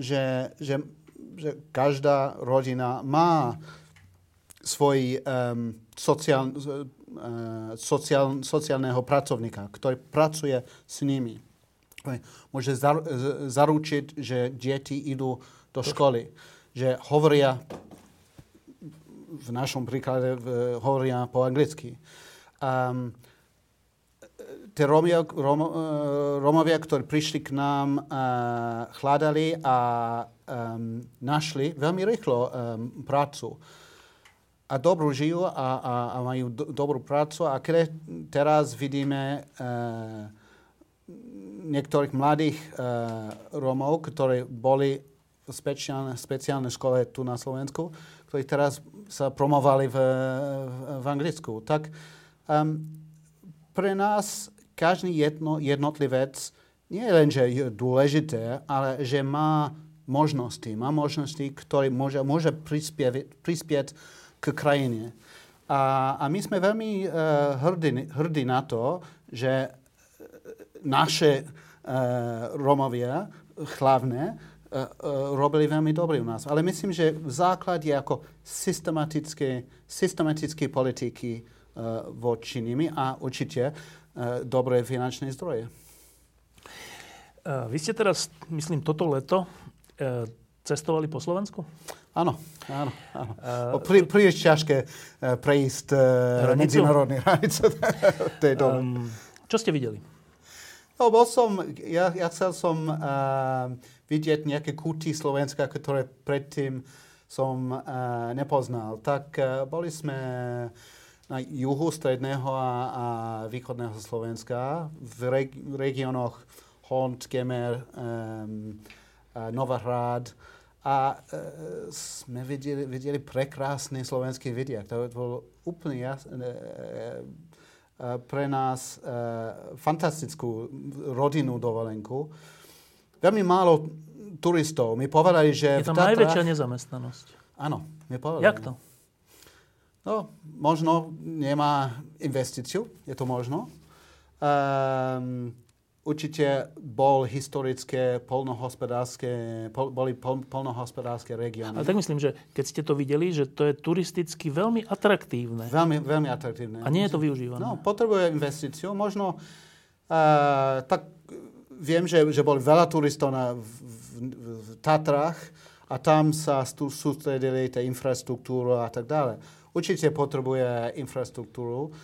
že, že, že každá rodina má svoj um, sociál, uh, sociál, sociálneho pracovníka, ktorý pracuje s nimi. Môže zar, zaručiť, že deti idú do školy, že hovoria, v našom príklade v, hovoria po anglicky. Um, Tí Rómovia, Róm, Rómovia, ktorí prišli k nám, uh, hľadali a um, našli veľmi rýchlo um, prácu. A dobrú žijú a, a, a majú do, dobrú prácu. A keď teraz vidíme uh, niektorých mladých uh, Rómov, ktorí boli v speciálnej, speciálnej škole tu na Slovensku, ktorí teraz sa promovali v, v Anglicku, tak um, pre nás každý jedno, jednotlivec nie je len, že je dôležité, ale že má možnosti, má možnosti, ktoré môže, môže prispieť, prispieť k krajine. A, a my sme veľmi uh, hrdí, hrdí na to, že naše uh, Rómovia hlavne uh, uh, robili veľmi dobré u nás. Ale myslím, že v základe je ako systematické, systematické politiky voči nimi a určite dobré finančné zdroje. Vy ste teraz, myslím, toto leto cestovali po Slovensku? Áno, áno. áno. Uh, Prí, príliš ťažké prejsť medzinárodné hranice v tej dobe. Um, čo ste videli? No, bol som, ja, ja chcel som uh, vidieť nejaké kúty Slovenska, ktoré predtým som uh, nepoznal. Tak uh, boli sme na juhu, stredného a, a východného Slovenska, v reg- regiónoch Hont, Kemer, um, Novohrad. A uh, sme videli, videli prekrásny slovenský vidiak. To bol úplne jasný, uh, uh, pre nás uh, fantastickú rodinnú dovolenku. Veľmi málo turistov. My povedali, že je tam v Tatrách najväčšia nezamestnanosť. Áno, my povedali. Jak to? No, možno nemá investíciu, je to možno. Um, určite bol historické, polnohospodárske, pol, boli pol, polnohospodárske regióny. Ale tak myslím, že keď ste to videli, že to je turisticky veľmi atraktívne. Veľmi, veľmi atraktívne. A nie je to využívané. No, potrebuje investíciu. Možno, uh, tak viem, že, že boli veľa turistov na, v, v, v Tatrách a tam sa stu, sústredili tá infraštruktúra a tak ďalej. Určite potrebuje infraštruktúru.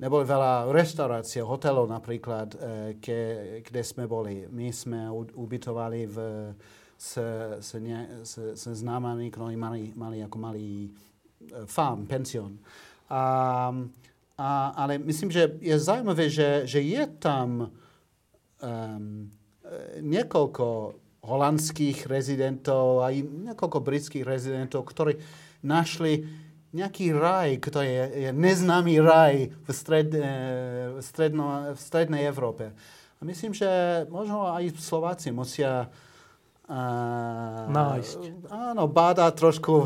Nebolo veľa reštaurácií, hotelov napríklad, ke, kde sme boli. My sme ubytovali v, s, s, ne, s, s známami, ktorí mali, mali ako malý farm, penzión. A, a, ale myslím, že je zaujímavé, že, že je tam um, niekoľko holandských rezidentov a niekoľko britských rezidentov, ktorí našli nejaký raj, ktorý je, je neznámy raj v, stred, v, stredno, v strednej Európe. A myslím, že možno aj Slováci musia uh, nájsť. Áno, bádať trošku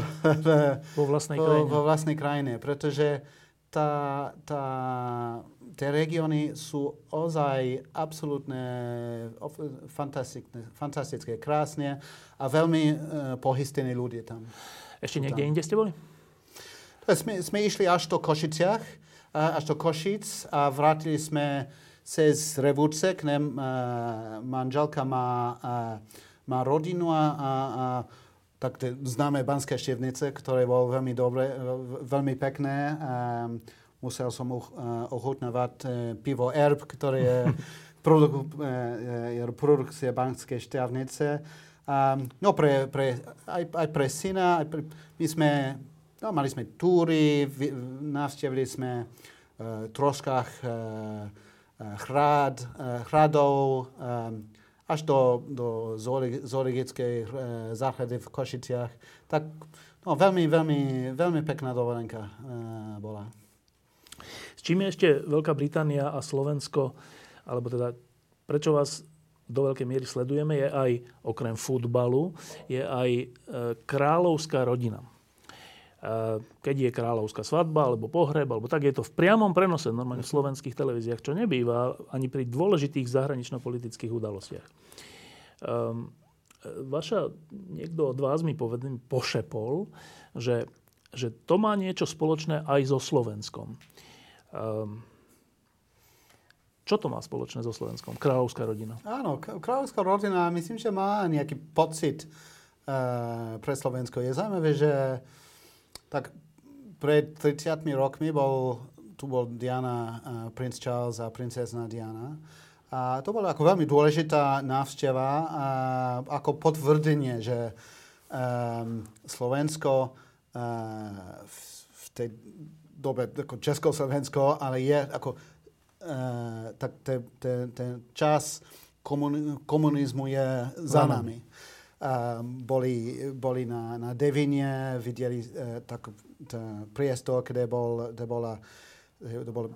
vo vlastnej, po, vo vlastnej krajine, pretože tá, tá, tie regióny sú ozaj absolútne fantastické, fantastické, krásne a veľmi uh, pohistení ľudia tam. Ešte niekde inde ste boli? Sme, sme išli až do Košiciach, až do Košic a vrátili sme cez Revúce k nám. Manželka má, má rodinu a, a, a tak známe Banské Štiavnice, ktoré bolo veľmi dobré, veľmi pekné. Musel som ochutnávať pivo Erb, ktoré je, produk, je produkcia Banské Štiavnice. No pre, pre, aj, aj pre syna, aj pre, my sme no, mali sme túry, navštívili sme uh, troškách uh, hrad, uh, hradov, um, až do, do zoologickej uh, záhrady v Košiciach. Tak no, veľmi, veľmi, veľmi pekná dovolenka uh, bola. S čím je ešte Veľká Británia a Slovensko, alebo teda prečo vás do veľkej miery sledujeme, je aj okrem futbalu, je aj uh, kráľovská rodina. Keď je kráľovská svadba, alebo pohreb, alebo tak, je to v priamom prenose normálne v slovenských televíziách, čo nebýva ani pri dôležitých zahranično-politických udalostiach. Um, vaša, niekto od vás mi povedal, pošepol, že, že to má niečo spoločné aj so Slovenskom. Um, Čo to má spoločné so Slovenskom? Kráľovská rodina. Áno, kráľovská rodina, myslím, že má nejaký pocit uh, pre Slovensko. Je zaujímavé, že tak pred tridsiatimi rokmi bol, tu bol Diana, uh, princ Charles a princezna Diana. A to bola ako veľmi dôležitá návšteva, uh, ako potvrdenie, že um, Slovensko uh, v, v tej dobe ako Československo, ale je ako Uh, tak ten te, te čas komun, komunizmu je za ano. nami. Uh, boli, boli na, na Devine, videli uh, tak, ten priestor, kde, bol, kde bola, kde bol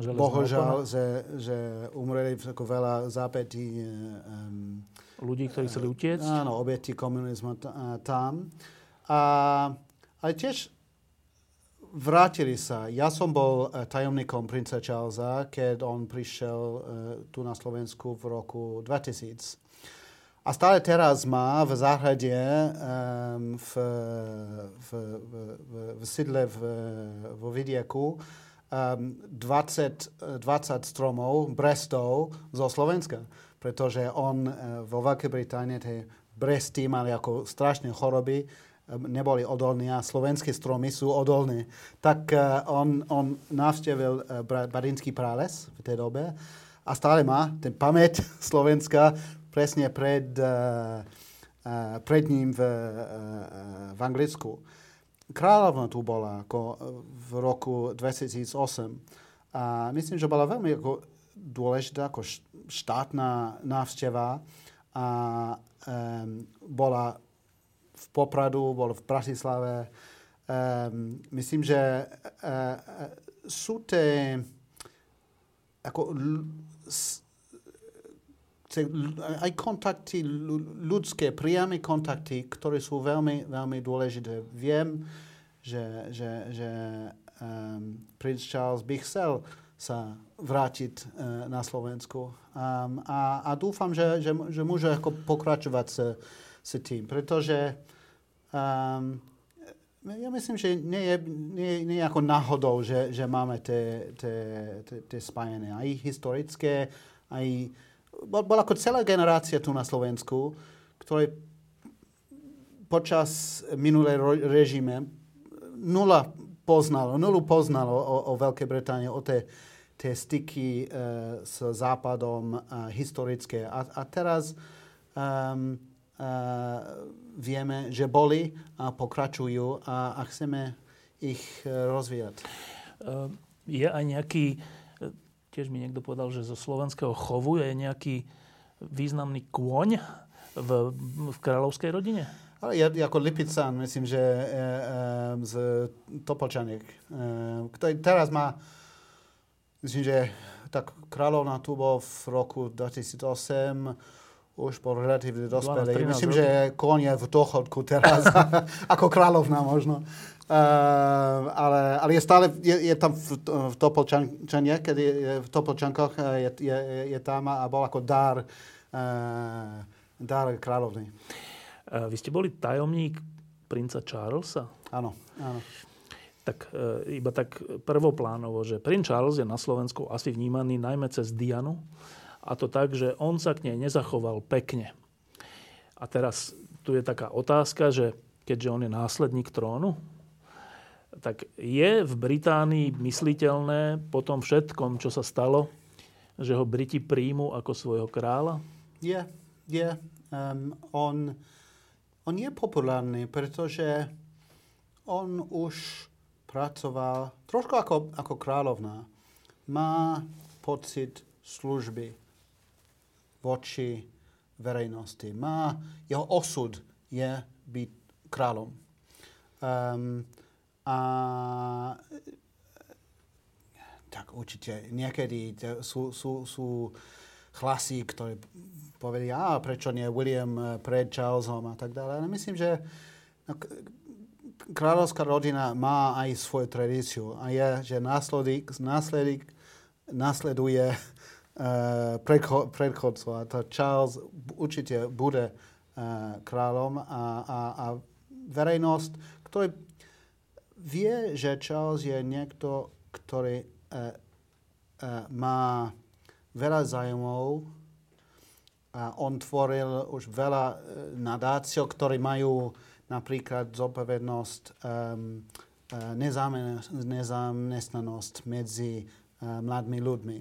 bohužiaľ, že, že umreli ako veľa zápätí um, ľudí, ktorí chceli utiecť. Áno, obeti komunizmu t- tam. A, ale tiež vrátili sa. Ja som bol tajomníkom princa Charlesa, keď on prišiel uh, tu na Slovensku v roku dvetisíc. A stále teraz má v záhrade um, v, v, v, v, v sídle v, v Vidieku um, dvadsať, dvadsať stromov, brestov zo Slovenska. Pretože on uh, vo Veľkej Británii tie bresty mali ako strašné choroby, neboli odolní a slovenské stromy sú odolní. Tak uh, on, on navštevil uh, Badinský prales v tej dobe a stále má ten pamäť Slovenska presne pred, uh, uh, pred ním v, uh, v Anglicku. Kráľovna tu bola ako v roku dvetisíc osem a myslím, že bola veľmi ako dôležitá ako štátna návšteva a um, bola v Popradu, bol v Bratislave. Um, myslím, že uh, uh, sú tie ako s, te, aj kontakty ľudské, priame kontakty, ktoré sú veľmi, veľmi dôležité. Viem, že, že, že um, princ Charles by chcel sa vrátiť uh, na Slovensku. Um, a, a dúfam, že, že, že môže ako pokračovať s s tým, pretože um, ja myslím, že nie je, nie, nie je ako náhodou, že, že máme tie, tie, tie, tie spájené, aj historické, aj bola bol ako celá generácia tu na Slovensku, ktoré počas minulého režime nula poznalo, nulu poznalo o, o Veľkej Británii, o tie, tie styky uh, s Západom uh, historické. A, a teraz um, Uh, vieme, že boli a pokračujú a, a chceme ich uh, rozvíjať. Uh, je aj nejaký, tiež mi niekto povedal, že zo slovenského chovu je nejaký významný kôň v, v kráľovskej rodine? Ale ja ako Lipicán, myslím, že uh, z Topočaniek, uh, ktorý teraz má, myslím, že tak kráľovná tu bol v roku dvetisíc osem, už bol relatívne dospelý. Myslím, že kôň je v dôchodku teraz, ako kráľovná možno. Uh, ale, ale je stále, je, je tam v, v Topolčaniach, keď je, je v Topolčankoch, je, je, je tam a bol ako dar, uh, dar kráľovný. Uh, vy ste boli tajomník princa Charlesa? Áno, áno. Tak uh, iba tak prvoplánovo, že princ Charles je na Slovensku asi vnímaný najmä cez Dianu. A to tak, že on sa k nej nezachoval pekne. A teraz tu je taká otázka, že keďže on je následník trónu, tak je v Británii mysliteľné po tom všetkom, čo sa stalo, že ho Briti príjmu ako svojho kráľa? Je, je. Um, on, on je populárny, pretože on už pracoval trošku ako, ako kráľovná. Má pocit služby voči verejnosti. Má, jeho osud je byť kráľom. Um, a tak určite niekedy sú, sú, sú hlasy, ktorí povedia, a prečo nie William pred Charlesom a tak ďalej. Ale myslím, že kráľovská rodina má aj svoju tradíciu a je, že následník, následník nasleduje Uh, predchodcov. Charles určite bude uh, kráľom a, a, a verejnosť, ktorý vie, že Charles je niekto, ktorý e, e, má veľa zájmov. A on tvoril už veľa e, nadácií, ktoré majú napríklad zodpovednosť um, nezamestnanosť medzi uh, mladými ľuďmi.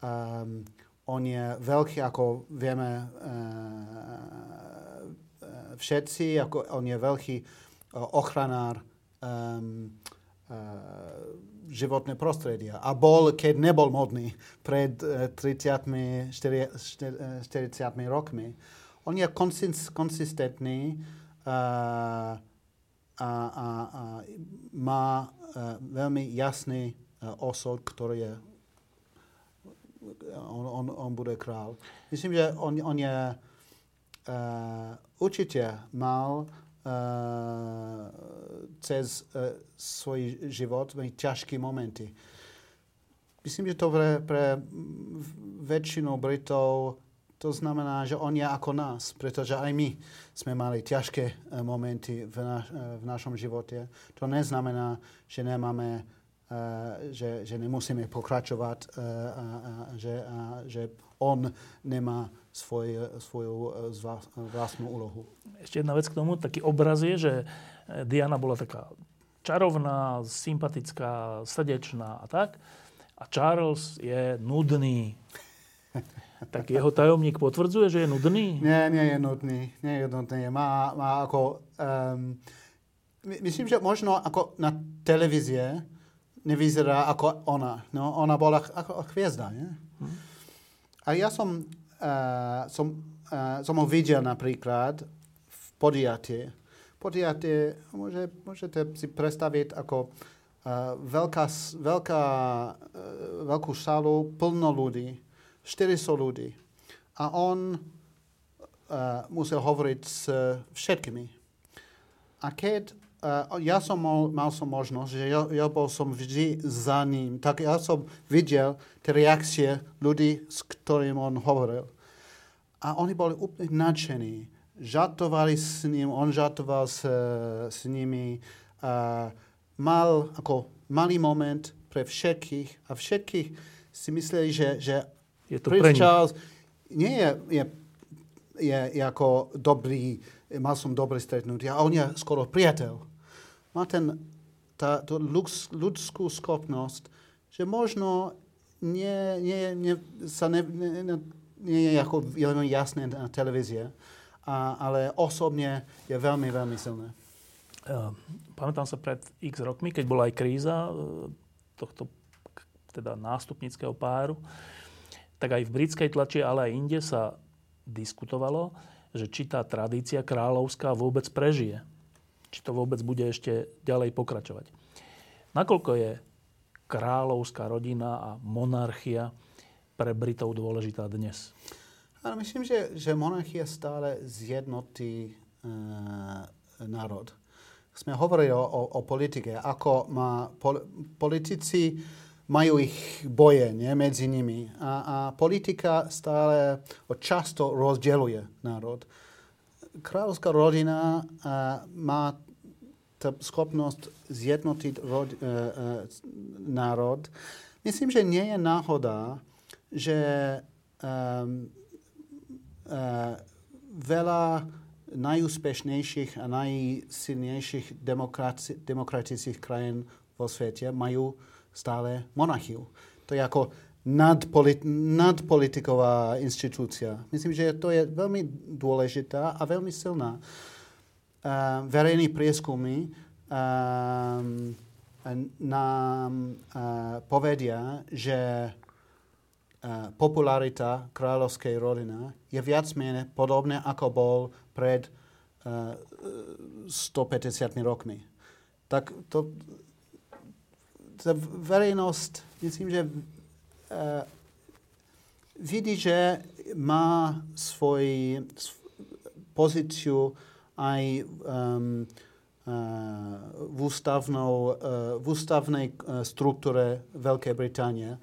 Um, on je veľký, ako vieme uh, uh, všetci, ako on je veľký uh, ochranár um, uh, životné prostredia. A bol, keď nebol modný, pred tridsiatimi, štyridsiatimi rokmi. On je konsistentný a, a, a, a má veľmi jasný osud, ktorý je on, on, on bude král. Myslím, že on, on je uh, určite mal Uh, cez uh, svoj život v ťažké momenty. Myslím, že to pre, pre väčšinu Britov to znamená, že on je ako nás, pretože aj my sme mali ťažké uh, momenty v, naš, uh, v našom živote. To neznamená, že nemáme, uh, že, že nemusíme pokračovať, uh, a, a, že, a, že on nemá svoju, svoju vlastnú úlohu. Ešte jedna vec k tomu. Taký obraz je, že Diana bola taká čarovná, sympatická, srdečná a tak. A Charles je nudný. Tak jeho tajomník potvrdzuje, že je nudný? Nie, nie je nudný. Nie je nudný. Má, má ako... Um, myslím, že možno ako na televízie nevyzerá ako ona. No, ona bola ako hviezda, nie? Hm. A ja som, uh, som, uh, som ho videl napríklad v podiate. Podiate môže, môžete si predstaviť ako uh, veľká, veľká, uh, veľkú sálu, plno ľudí, štyristo ľudí. A on uh, musel hovoriť s uh, všetkými. A keď uh, ja som mal, mal som možnosť, že ja, ja bol som vždy za ním, tak ja som videl reakcie ľudí, s ktorým on hovoril. A oni boli úplne nadšení. Žartovali s ním, on žartoval s, s nimi. A mal ako malý moment pre všetkých a všetkých si mysleli, že, že je to pre Charles nie je, je, je, je ako dobrý, mal som dobré stretnutie a on je skoro priateľ. Má ten, tá, tú ľudskú schopnosť, že možno Nie, nie, nie, sa ne, nie, nie je ako veľmi jasné na televízie, a, ale osobne je veľmi, veľmi silné. Uh, pamätám sa pred x rokmi, keď bola aj kríza tohto teda nástupnického páru, tak aj v britskej tlači, ale aj inde sa diskutovalo, že či tá tradícia kráľovská vôbec prežije. Či to vôbec bude ešte ďalej pokračovať. Nakoľko je kráľovská rodina a monarchia pre Britov dôležitá dnes? Ale myslím, že, že monarchia stále zjednotí e, národ. Sme hovorili o, o, o politike, ako má pol, politici majú ich boje, nie, medzi nimi. A, a politika stále často rozdeľuje národ. Kráľovská rodina e, má tá schopnosť zjednotiť rod, e, e, národ. Myslím, že nie je náhoda, že e, e, veľa najúspešnejších a najsilnejších demokraci- demokratických krajín vo svete majú stále monarchiu. To je ako nadpolit- nadpolitiková inštitúcia. Myslím, že to je veľmi dôležitá a veľmi silná. Uh, verejní prieskumy uh, nám uh, povedia, že uh, popularita kráľovskej rodiny je viac menej podobná, ako bol pred uh, stopäťdesiatimi rokmi. Tak to, to verejnosť, myslím, že uh, vidí, že má svoj pozíciu aj um, uh, v, ústavnou, uh, v ústavnej uh, struktúre Veľkej Británie.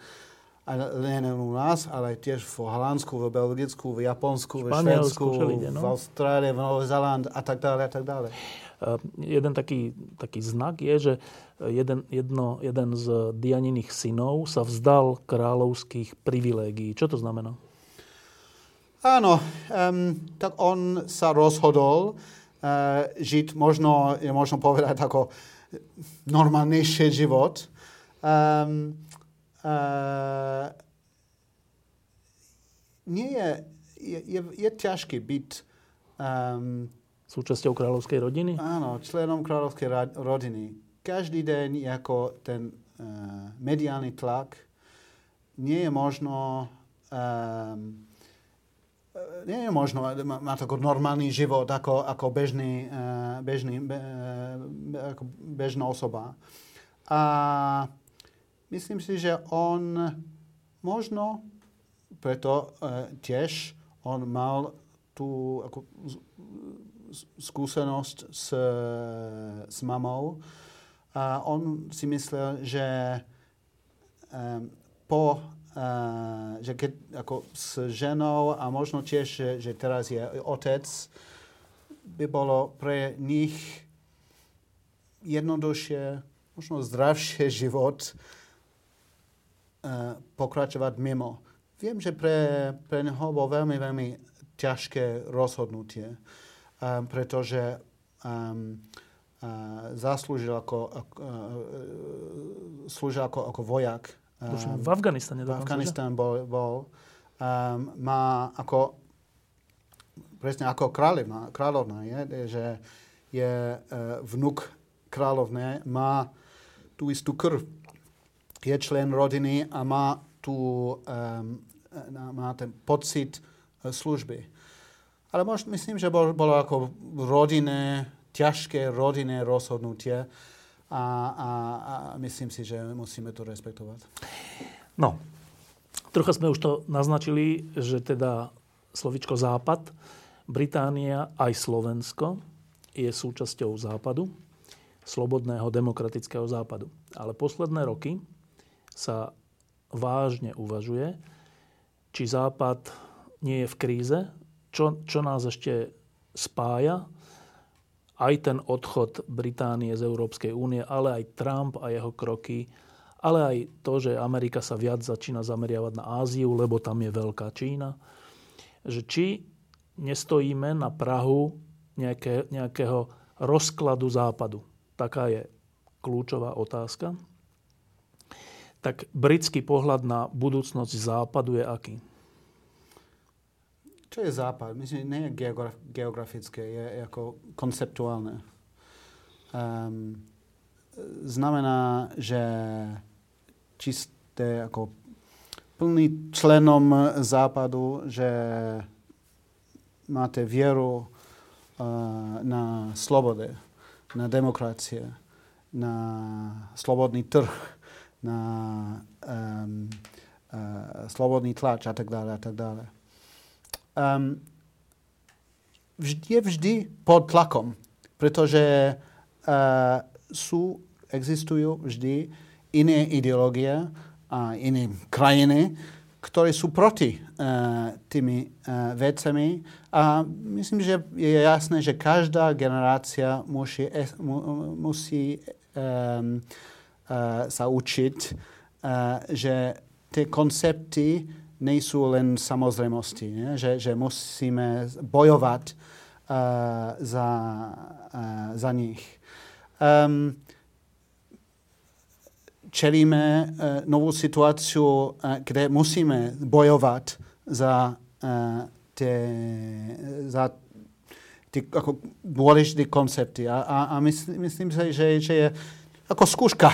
a nie len u nás, ale tiež v Holandsku, v Belgicku, v Japonsku, v Švédsku, no? v Austrálii, v Nový Zéland a tak ďalej a tak ďalej. Uh, jeden taký, taký znak je, že jeden, jedno, jeden z Dianiných synov sa vzdal kráľovských privilégií. Čo to znamená? Áno, um, tak on sa rozhodol uh, žiť možno, je možno povedať ako normálnejší život. Um, Uh, nie je, je, je, je ťažké byť um, súčasťou kráľovskej rodiny? Áno, členom kráľovskej ra- rodiny. Každý deň je ako ten uh, mediálny tlak. Nie je možno um, nie je možno mať ako normálny život ako, ako bežný, uh, bežný be, uh, ako bežná osoba. A myslím si, že on možno, preto e, tiež on mal tú ako, z, skúsenosť s, s mamou. A on si myslel, že e, po, e, že keď ako s ženou a možno tiež, že, že teraz je otec, by bolo pre nich jednoduchšie, možno zdravšie život pokračovať mimo. Viem, že pre, pre neho bolo veľmi, veľmi ťažké rozhodnutie, um, pretože um, uh, zaslúžil ako, ako, uh, slúžil ako, ako vojak. Um, v Afganistane dokonca. V Afganistane bol. bol um, má ako, presne ako kráľovna, kráľovna je, že je uh, vnuk kráľovne, má tú istú krv. Je člen rodiny a má, tú, um, má ten pocit služby. Ale možno, myslím, že bolo, bolo ako rodinné, ťažké rodinné rozhodnutie a, a, a myslím si, že musíme to respektovať. No, trocha sme už to naznačili, že teda slovičko Západ, Británia aj Slovensko je súčasťou Západu, slobodného demokratického Západu. Ale posledné roky sa vážne uvažuje, či Západ nie je v kríze, čo, čo nás ešte spája, aj ten odchod Británie z Európskej únie, ale aj Trump a jeho kroky, ale aj to, že Amerika sa viac začína zameriavať na Áziu, lebo tam je veľká Čína, že či nestojíme na prahu nejaké, nejakého rozkladu Západu. Taká je kľúčová otázka. Tak britský pohľad na budúcnosť Západu je aký? Čo je Západ? Myslím, nie je geograf- geografické, je ako konceptuálne. Um, znamená, že čisté ako plný členom Západu, že máte vieru uh, na slobode, na demokracie, na slobodný trh, na um, uh, slobodný tlač a tak dále a tak dále. Um, vždy, je vždy pod tlakom, pretože uh, sú, existujú vždy iné ideológie a iné krajiny, ktoré sú proti uh, tými uh, vecami a myslím, že je jasné, že každá generácia musí, musí um, Uh, sa učiť, uh, že tie koncepty nie sú len samozrejmosti, nie? Že, že musíme bojovať uh, za, uh, za nich. Um, čelíme uh, novú situáciu, uh, kde musíme bojovať za uh, tie, za tie ako dôležité koncepty. A, a, a myslím, myslím si, že, že je ako skúška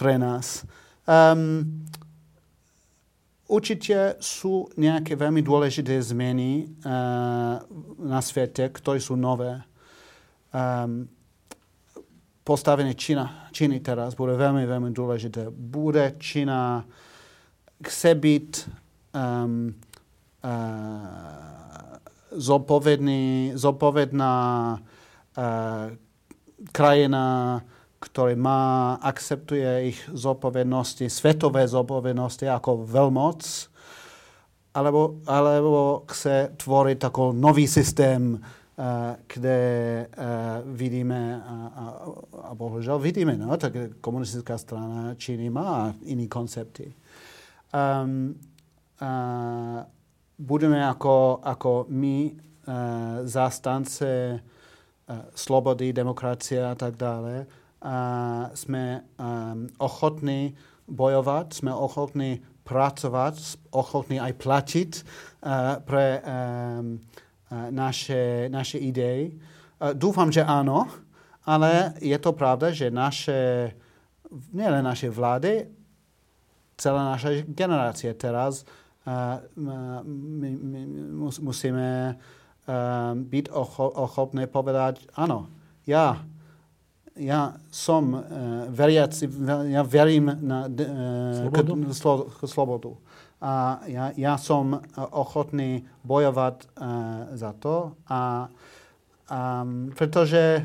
pre nás. Um, určite sú nejaké veľmi dôležité zmeny uh, na svete, ktoré sú nové. Um, postavenie Čína, Číny teraz bude veľmi, veľmi dôležité. Bude Čína chce byť um, uh, zodpovedný, zodpovedná uh, krajina, ktorý má, akceptuje ich zodpovednosti, svetové zodpovednosti ako veľmoc, alebo, alebo chce tvoriť taký nový systém, kde vidíme, a bohužiaľ vidíme, no, tak komunistická strana Číny má iné koncepty. Um, uh, budeme ako, ako my uh, zástance uh, slobody, demokracie a tak dále, Uh, sme um, ochotní bojovať, sme ochotní pracovať, ochotní aj platiť uh, pre um, uh, naše, naše idei. Uh, dúfam, že áno, ale je to pravda, že naše, nielen naše vlády, celá naša generácia teraz uh, my, my mus, musíme uh, byť ocho, ochotní povedať áno, ja Ja som uh, veriaci, ja verím na de, uh, slobodu. K, slo, k slobodu. A ja, ja som uh, ochotný bojovať uh, za to, a, um, pretože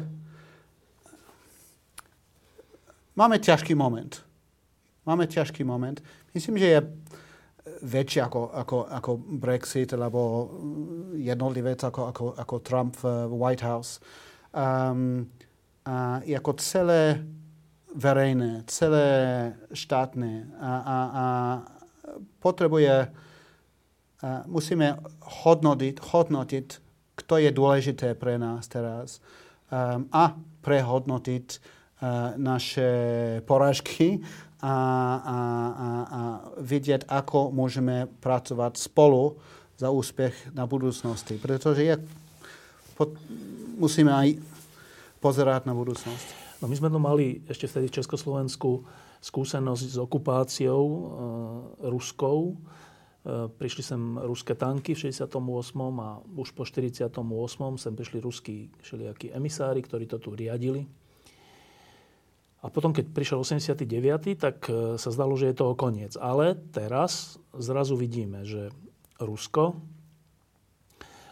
máme ťažký moment. Máme ťažký moment. Myslím, že je väčší ako, ako, ako Brexit, alebo jednotlivec ako, ako, ako Trump v White House. Um, A ako celé verejné, celé štátne. A, a, a potrebuje, a musíme hodnotiť, hodnotiť, kto je dôležité pre nás teraz. Um, a prehodnotiť uh, naše porážky a, a, a, a vidieť, ako môžeme pracovať spolu za úspech na budúcnosti. Pretože je, pot, musíme aj pozerať na budúcnosť. No my sme mali ešte vtedy v Československu skúsenosť s okupáciou e, Ruskou. E, prišli sem ruské tanky v šesťdesiatom ôsmom a už po štyridsiatom ôsmom sem prišli ruskí všelijakí emisári, ktorí to tu riadili. A potom, keď prišiel osemdesiaty deviaty, tak e, sa zdalo, že je toho koniec. Ale teraz zrazu vidíme, že Rusko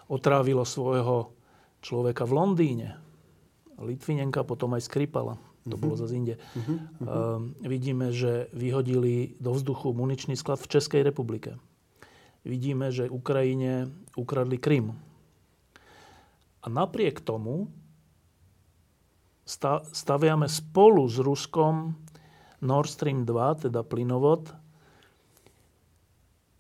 otrávilo svojho človeka v Londýne. Litvinenka, potom aj Skripala. To uh-huh. bolo zase inde. Uh-huh. Uh-huh. Uh, vidíme, že vyhodili do vzduchu muničný sklad v Českej republike. Vidíme, že Ukrajine ukradli Krym. A napriek tomu sta- staviame spolu s Ruskom Nord Stream dva, teda plynovod.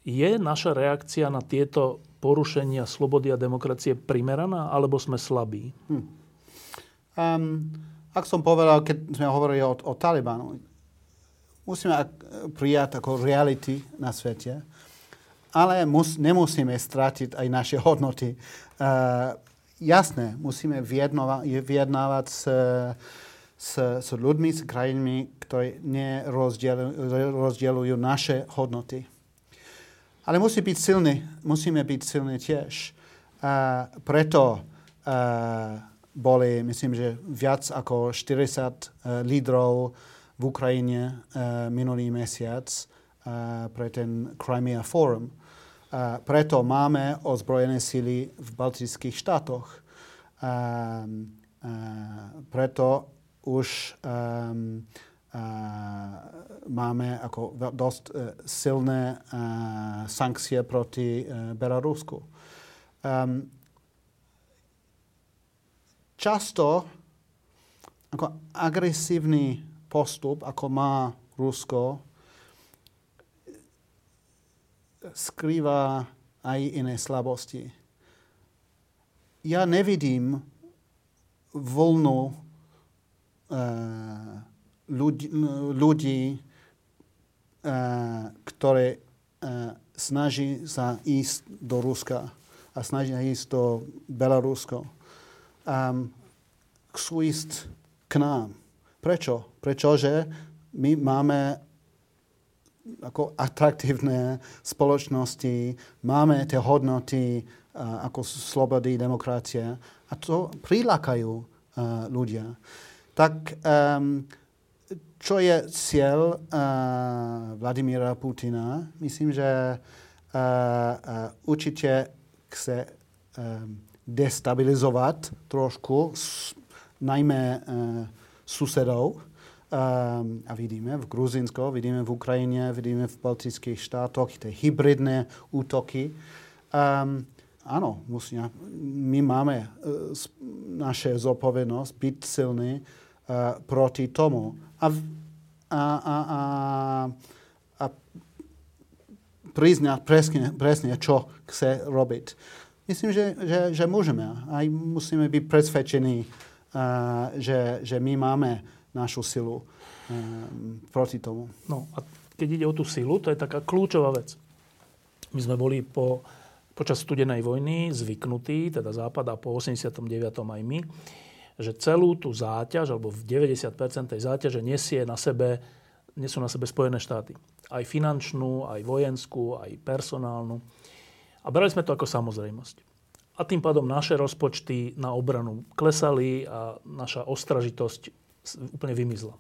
Je naša reakcia na tieto porušenia slobody a demokracie primeraná, alebo sme slabí? Hm. Um, ak som povedal, keď sme hovorili o, o Talibanu, musíme ak, prijať ako reality na svete, ale mus, nemusíme stratiť aj naše hodnoty. Uh, jasné, musíme vyjednova, vyjednávať s, s, s ľuďmi, s krajinami, ktorí nerozdielujú naše hodnoty. Ale musí byť silný, musíme byť silní tiež. Uh, preto uh, boli, myslím, že viac ako štyridsať uh, lídrov v Ukrajine uh, minulý mesiac uh, pre ten Crimea Forum. Uh, preto máme ozbrojené síly v baltických štátoch. Uh, uh, preto už um, uh, máme ako dosť uh, silné uh, sankcie proti uh, Bielorusku. Um, Často ako agresívny postup, ako má Rusko, skrýva aj iné slabosti. Ja nevidím voľnu uh, ľudí, ľudí uh, ktorí uh, snaží sa ísť do Ruska a snaží sa ísť do Bieloruska. Um, chcú ísť k nám. Prečo? Prečože my máme ako atraktívne spoločnosti, máme tie hodnoty uh, ako slobody, demokracie a to prilákajú uh, ľudia. Tak um, čo je cieľ uh, Vladimíra Putina? Myslím, že uh, uh, určite chce um, destabilizovať trošku, s, najmä e, susedov. Um, a vidíme v Gruzínsku, vidíme v Ukrajine, vidíme v baltických štátoch tie hybridné útoky. Um, áno, musia. My máme uh, naše zodpovednosť byť silní uh, proti tomu. A, v, a, a, a, a priznať presne, presne, čo chce robiť. Myslím, že, že, že môžeme. Aj musíme byť presvedčení, uh, že, že my máme našu silu e, proti tomu. No a keď ide o tú silu, to je taká kľúčová vec. My sme boli po, počas studenej vojny zvyknutí, teda Západ a po osemdesiatom deviatom aj my, že celú tú záťaž, alebo v deväťdesiat percent tej záťaže nesie na sebe, nesú na sebe Spojené štáty. Aj finančnú, aj vojenskú, aj personálnu. A brali sme to ako samozrejmosť. A tým pádom naše rozpočty na obranu klesali a naša ostražitosť úplne vymizla.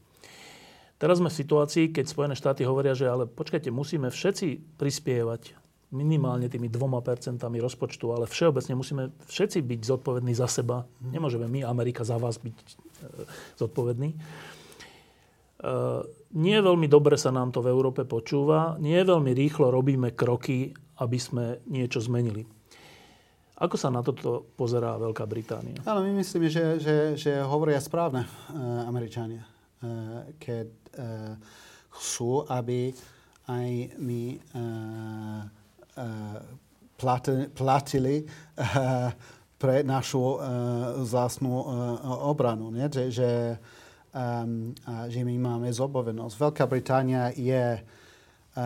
Teraz sme v situácii, keď Spojené štáty hovoria, že ale počkajte, musíme všetci prispievať minimálne tými dvoma percentami rozpočtu, ale všeobecne musíme všetci byť zodpovední za seba. Nemôžeme my, Amerika, za vás byť e, zodpovední. E, nie veľmi dobre sa nám to v Európe počúva. Nie veľmi rýchlo robíme kroky, aby sme niečo zmenili. Ako sa na toto pozerá Veľká Británia? Ale my myslíme, že, že, že hovoria správne uh, Američania, uh, keď uh, chcú, aby aj my uh, uh, platili, platili uh, pre našu uh, vlastnú uh, obranu. Nie? Že, že, um, a, že my máme zodpovednosť. Veľká Británia je Uh,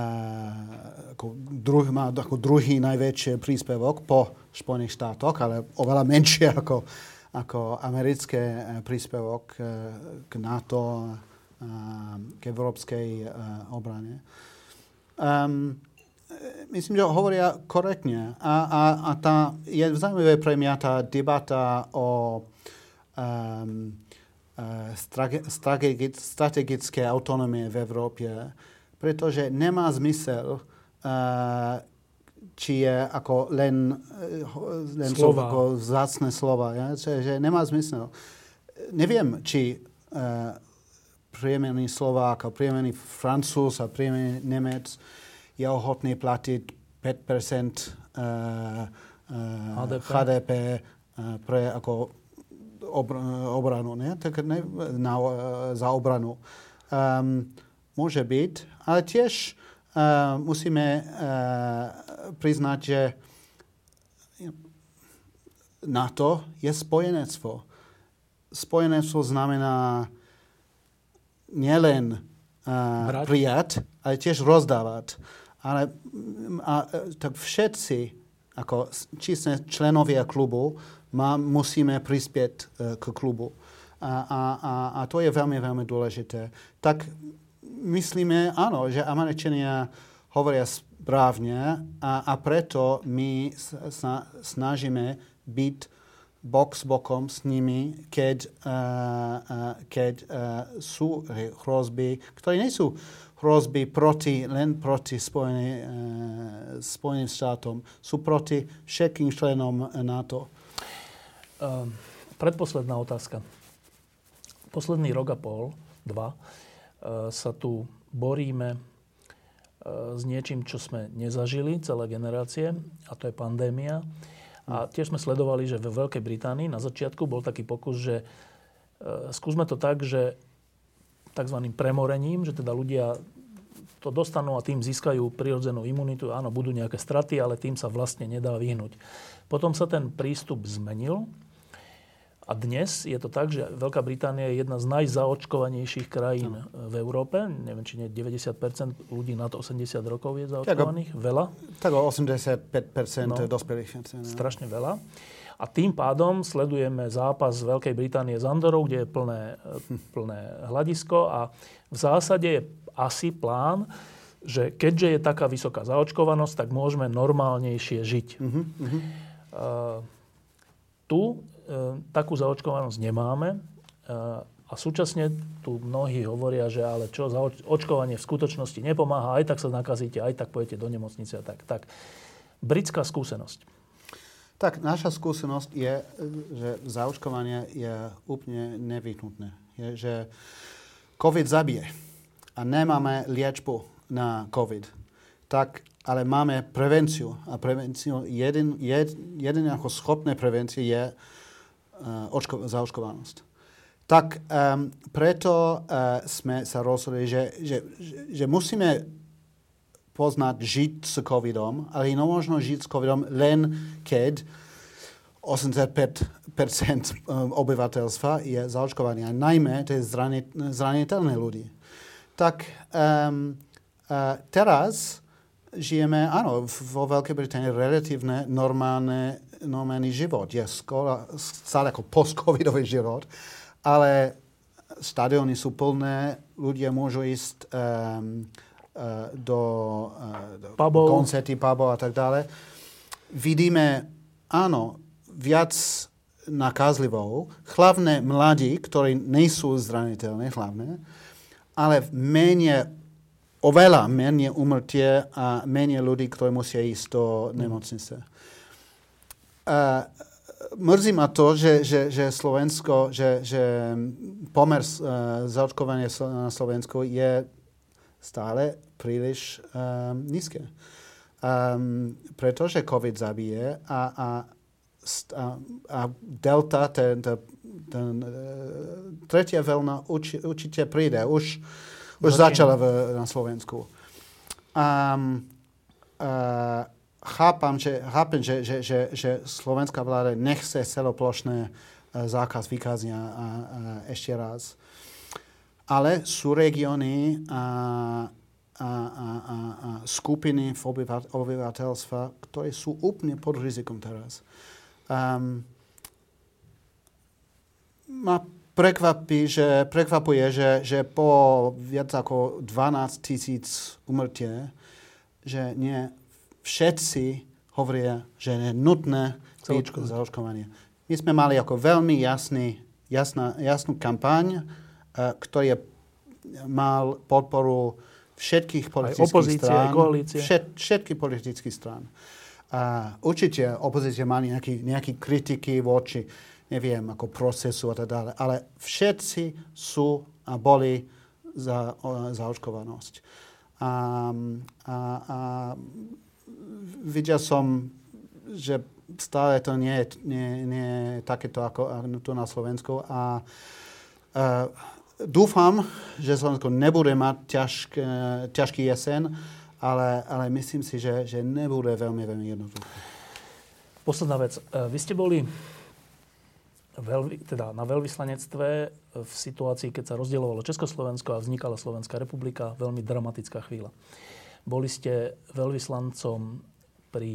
ako druh, má ako druhý najväčší príspevok po Spojených štátoch, ale oveľa menšie ako, ako americké príspevok k NATO, k európskej obrane. Um, myslím, že hovoria korektne. A, a, a tá je zaujímavá pre mňa tá debata o um, strate, strategické autonomie v Európe, pretože nemá zmysel, uh, či je ako len, len slova. Ako vzácne slova. Ja? Že, že nemá zmysel. Neviem, či uh, priemerný Slovák, priemerný Francúz a priemerný Nemec je ochotný platiť päť percent uh, uh, há dé pé, há dé pé uh, pre ako obr- obranu, ne? Tak ne, na, uh, za obranu. Um, Môže byť, ale tiež uh, musíme uh, priznať, že NATO je spojenectvo. Spojenectvo znamená nielen uh, prijať, ale tiež rozdávať. Ale a, tak všetci, ako čistne členovia klubu, má, musíme prispieť uh, k klubu. A, a, a, a to je veľmi, veľmi dôležité. Tak myslíme, áno, že Američania hovoria správne a, a preto my sa snažíme byť bok s bokom s nimi, keď, uh, uh, keď uh, sú hrozby, ktoré nie sú hrozby proti, len proti Spojený, uh, Spojeným štátom, sú proti všetkým členom NATO. Uh, predposledná otázka. Posledný rok a pol, dva, sa tu boríme s niečím, čo sme nezažili, celé generácie, a to je pandémia. A tiež sme sledovali, že vo Veľkej Británii na začiatku bol taký pokus, že skúsme to tak, že takzvaným premorením, že teda ľudia to dostanú a tým získajú prirodzenú imunitu. Áno, budú nejaké straty, ale tým sa vlastne nedá vyhnúť. Potom sa ten prístup zmenil. A dnes je to tak, že Veľká Británia je jedna z najzaočkovanejších krajín no. v Európe. Neviem, či nie deväťdesiat percent ľudí nad osemdesiat rokov je zaočkovaných. Tak o, veľa. Tak o osemdesiatpäť percent no, dospelých. Strašne veľa. A tým pádom sledujeme zápas Veľkej Británie s Andorou, kde je plné, plné hľadisko. A v zásade je asi plán, že keďže je taká vysoká zaočkovanosť, tak môžeme normálnejšie žiť. Mm-hmm. Uh, tu... takú zaočkovanosť nemáme a súčasne tu mnohí hovoria, že ale čo, zaočkovanie v skutočnosti nepomáha, aj tak sa nakazíte, aj tak pojete do nemocnice a tak. tak. Britská skúsenosť. Tak, naša skúsenosť je, že zaočkovanie je úplne nevyhnutné. Je, že COVID zabije a nemáme liečbu na COVID, tak ale máme prevenciu. A prevenciu jeden, jed, jeden ako schopné prevencie je uh, očko, zaočkovanosť. Tak um, preto uh, sme sa rozhodli, že, že, že musíme poznať žiť s covidom, ale je nemožno žiť s covidom len keď osemdesiatpäť percent obyvateľstva je zaočkované. A najmä to je zraniteľné ľudí. Tak um, uh, teraz žijeme, áno, vo Veľkej Británii relatívne normálne, normálny život. Je skoro stále ako post-covidový život, ale štadióny sú plné, ľudia môžu ísť um, uh, do, uh, do koncerty, pubov a tak ďalej. Vidíme, áno, viac nakazlivou, hlavne mladí, ktorí nejsú zraniteľní, hlavne, ale menej, oveľa menej umrtie a menej ľudí, ktorí musia ísť do nemocnice. Uh, mrzí ma to, že, že, že Slovensko, že, že pomer uh, zaočkovania na Slovensku je stále príliš um, nízke. Um, pretože COVID zabije a, a A, a delta, ten, ten, ten, tretia vlna uči, určite príde. Už, už začala v, na Slovensku. Um, uh, chápam, že, chápam že, že, že, že slovenská vláda nechce celoplošný uh, zákaz vykazňa uh, uh, ešte raz. Ale sú regióny a uh, A, a, a, a skupiny v obyvateľ, obyvateľstva, ktoré sú úplne pod rizikom teraz. Um, ma prekvapí, že, prekvapuje, že, že po viac ako dvanásť tisíc umrtie, že nie všetci hovoria, že je nutné byť zaočkovanie. My sme mali ako veľmi jasný, jasná, jasnú kampaň, uh, ktorý mal podporu všetkých politických opozície, strán. Koalície. Všet, všetkých politických strán. A určite opozícia má nejaké, nejaké kritiky voči, neviem, ako procesu a tak ďalej, ale všetci sú a boli za zaočkovanosť. A, a, a videl som, že stále to nie je takéto ako tu na Slovensku a, a dúfam, že Slovensko nebude mať ťažký, ťažký jesen, ale, ale myslím si, že, že nebude veľmi, veľmi jednoduché. Posledná vec. Vy ste boli veľmi, teda na veľvyslanectve v situácii, keď sa rozdielovalo Československo a vznikala Slovenská republika. Veľmi dramatická chvíľa. Boli ste veľvyslancom pri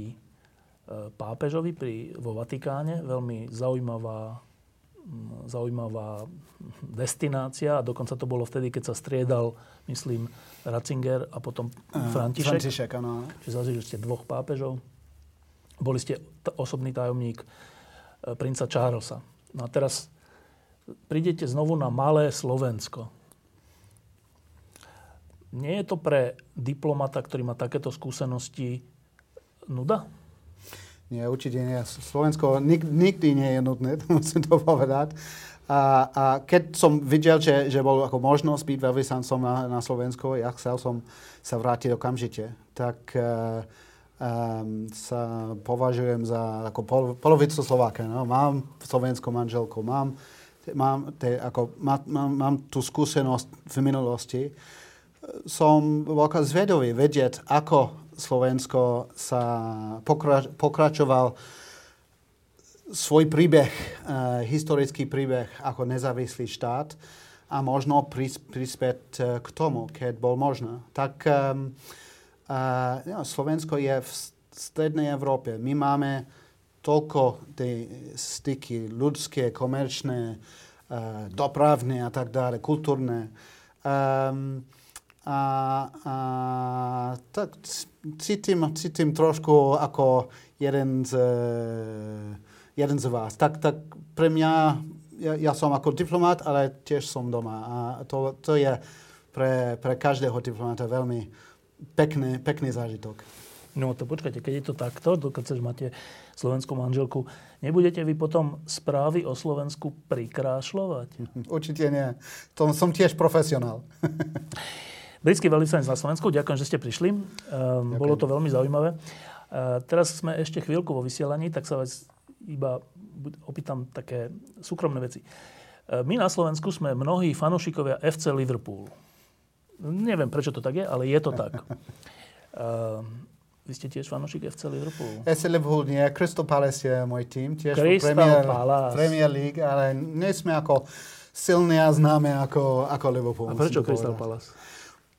pápežovi, pri, vo Vatikáne. Veľmi zaujímavá zaujímavá destinácia a dokonca to bolo vtedy, keď sa striedal, myslím, Ratzinger a potom František. František, áno. Čiže zažili ste dvoch pápežov. Boli ste t- osobný tajomník princa Charlesa. No a teraz prídete znovu na malé Slovensko. Nie je to pre diplomata, ktorý má takéto skúsenosti, nuda? Nie, určite nie. Slovensko nik, nikdy nie je nutné, musím to povedať. A, a keď som videl, že, že bol ako možnosť byť veľvyslancom na, na Slovensku, ja chcel som sa vrátiť okamžite. Tak uh, um, sa považujem za ako pol, polovicu Slováka. No? Mám slovenskú manželku, mám, mám, te, ako, má, mám, mám tú skúsenosť v minulosti. Som veľká zvedový vedieť, ako Slovensko sa pokrač, pokračoval svoj príbeh, uh, historický príbeh ako nezávislý štát a možno pris, prispieť uh, k tomu, keď bol možné. Tak um, uh, ja, Slovensko je v strednej Európe. My máme toľko tie styky ľudské, komerčné, uh, dopravné a tak ďalej, kultúrne. Um, A, a tak cítim, cítim trošku ako jeden z, jeden z vás. Tak, tak pre mňa, ja, ja som ako diplomat, ale tiež som doma. A to, to je pre, pre každého diplomata veľmi pekný, pekný zážitok. No to počkajte, keď je to takto, keď máte slovenskú manželku, nebudete vy potom správy o Slovensku prikrášľovať? Určite nie. Tom som tiež profesionál. Britský veľvyslanec na Slovensku, ďakujem, že ste prišli. Ďakujem. Bolo to veľmi zaujímavé. Teraz sme ešte chvíľku vo vysielaní, tak sa vás iba opýtam také súkromné veci. My na Slovensku sme mnohí fanúšikovia ef cé Liverpool. Neviem, prečo to tak je, ale je to tak. Vy ste tiež fanúšik ef cé Liverpool? ef cé Liverpool nie, Crystal Palace je môj tým. Tiež Crystal Palace. Premier League, ale nie sme ako silní a známe ako, ako Liverpool. A prečo Crystal Palace?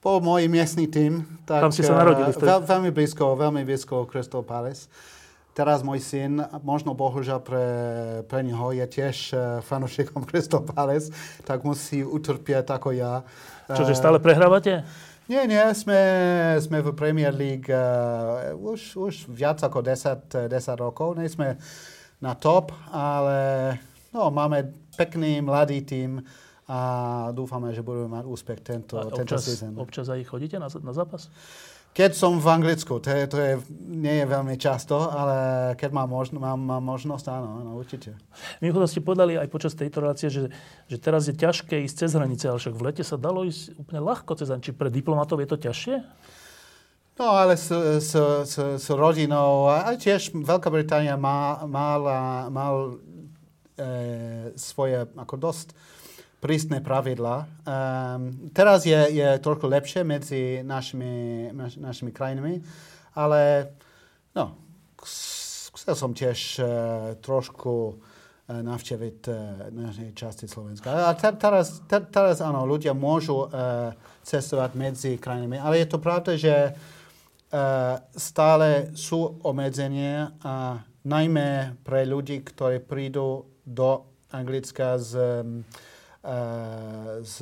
Po môj miestný tým. Tak, tam ste sa narodili. Veľ, veľmi blízko, veľmi blízko Crystal Palace. Teraz môj syn, možno bohužiaľ pre, pre neho, je tiež fanúšikom Crystal Palace, tak musí utrpieť ako ja. Čože stále prehrávate? Nie, nie, sme, sme v Premier League uh, už, už viac ako desať rokov. Nie sme na top, ale no, máme pekný mladý tím a dúfame, že budeme mať úspech tento, tento sezón. Občas aj chodíte na, na zápas? Keď som v Anglicku, to, je, to je, nie je veľmi často, ale keď mám, možno, mám, mám možnosť, áno, áno, určite. Mimochodom ste povedali aj počas tejto relácie, že, že teraz je ťažké ísť cez hranice, ale však v lete sa dalo ísť úplne ľahko cez hranice. Či pre diplomatov je to ťažšie? No, ale s, s, s, s rodinou, aj tiež Veľká Británia má, mala, mal e, svoje ako dosť prísne pravidla. Um, teraz je, je trošku lepšie medzi našimi, naš, našimi krajinami, ale no, chcel som tiež uh, trošku uh, navštíviť uh, naše časti Slovenska. A te, teraz, te, teraz áno, ľudia môžu uh, cestovať medzi krajinami, ale je to pravda, že uh, stále sú obmedzenia, uh, najmä pre ľudí, ktorí prídu do Anglicka z um, z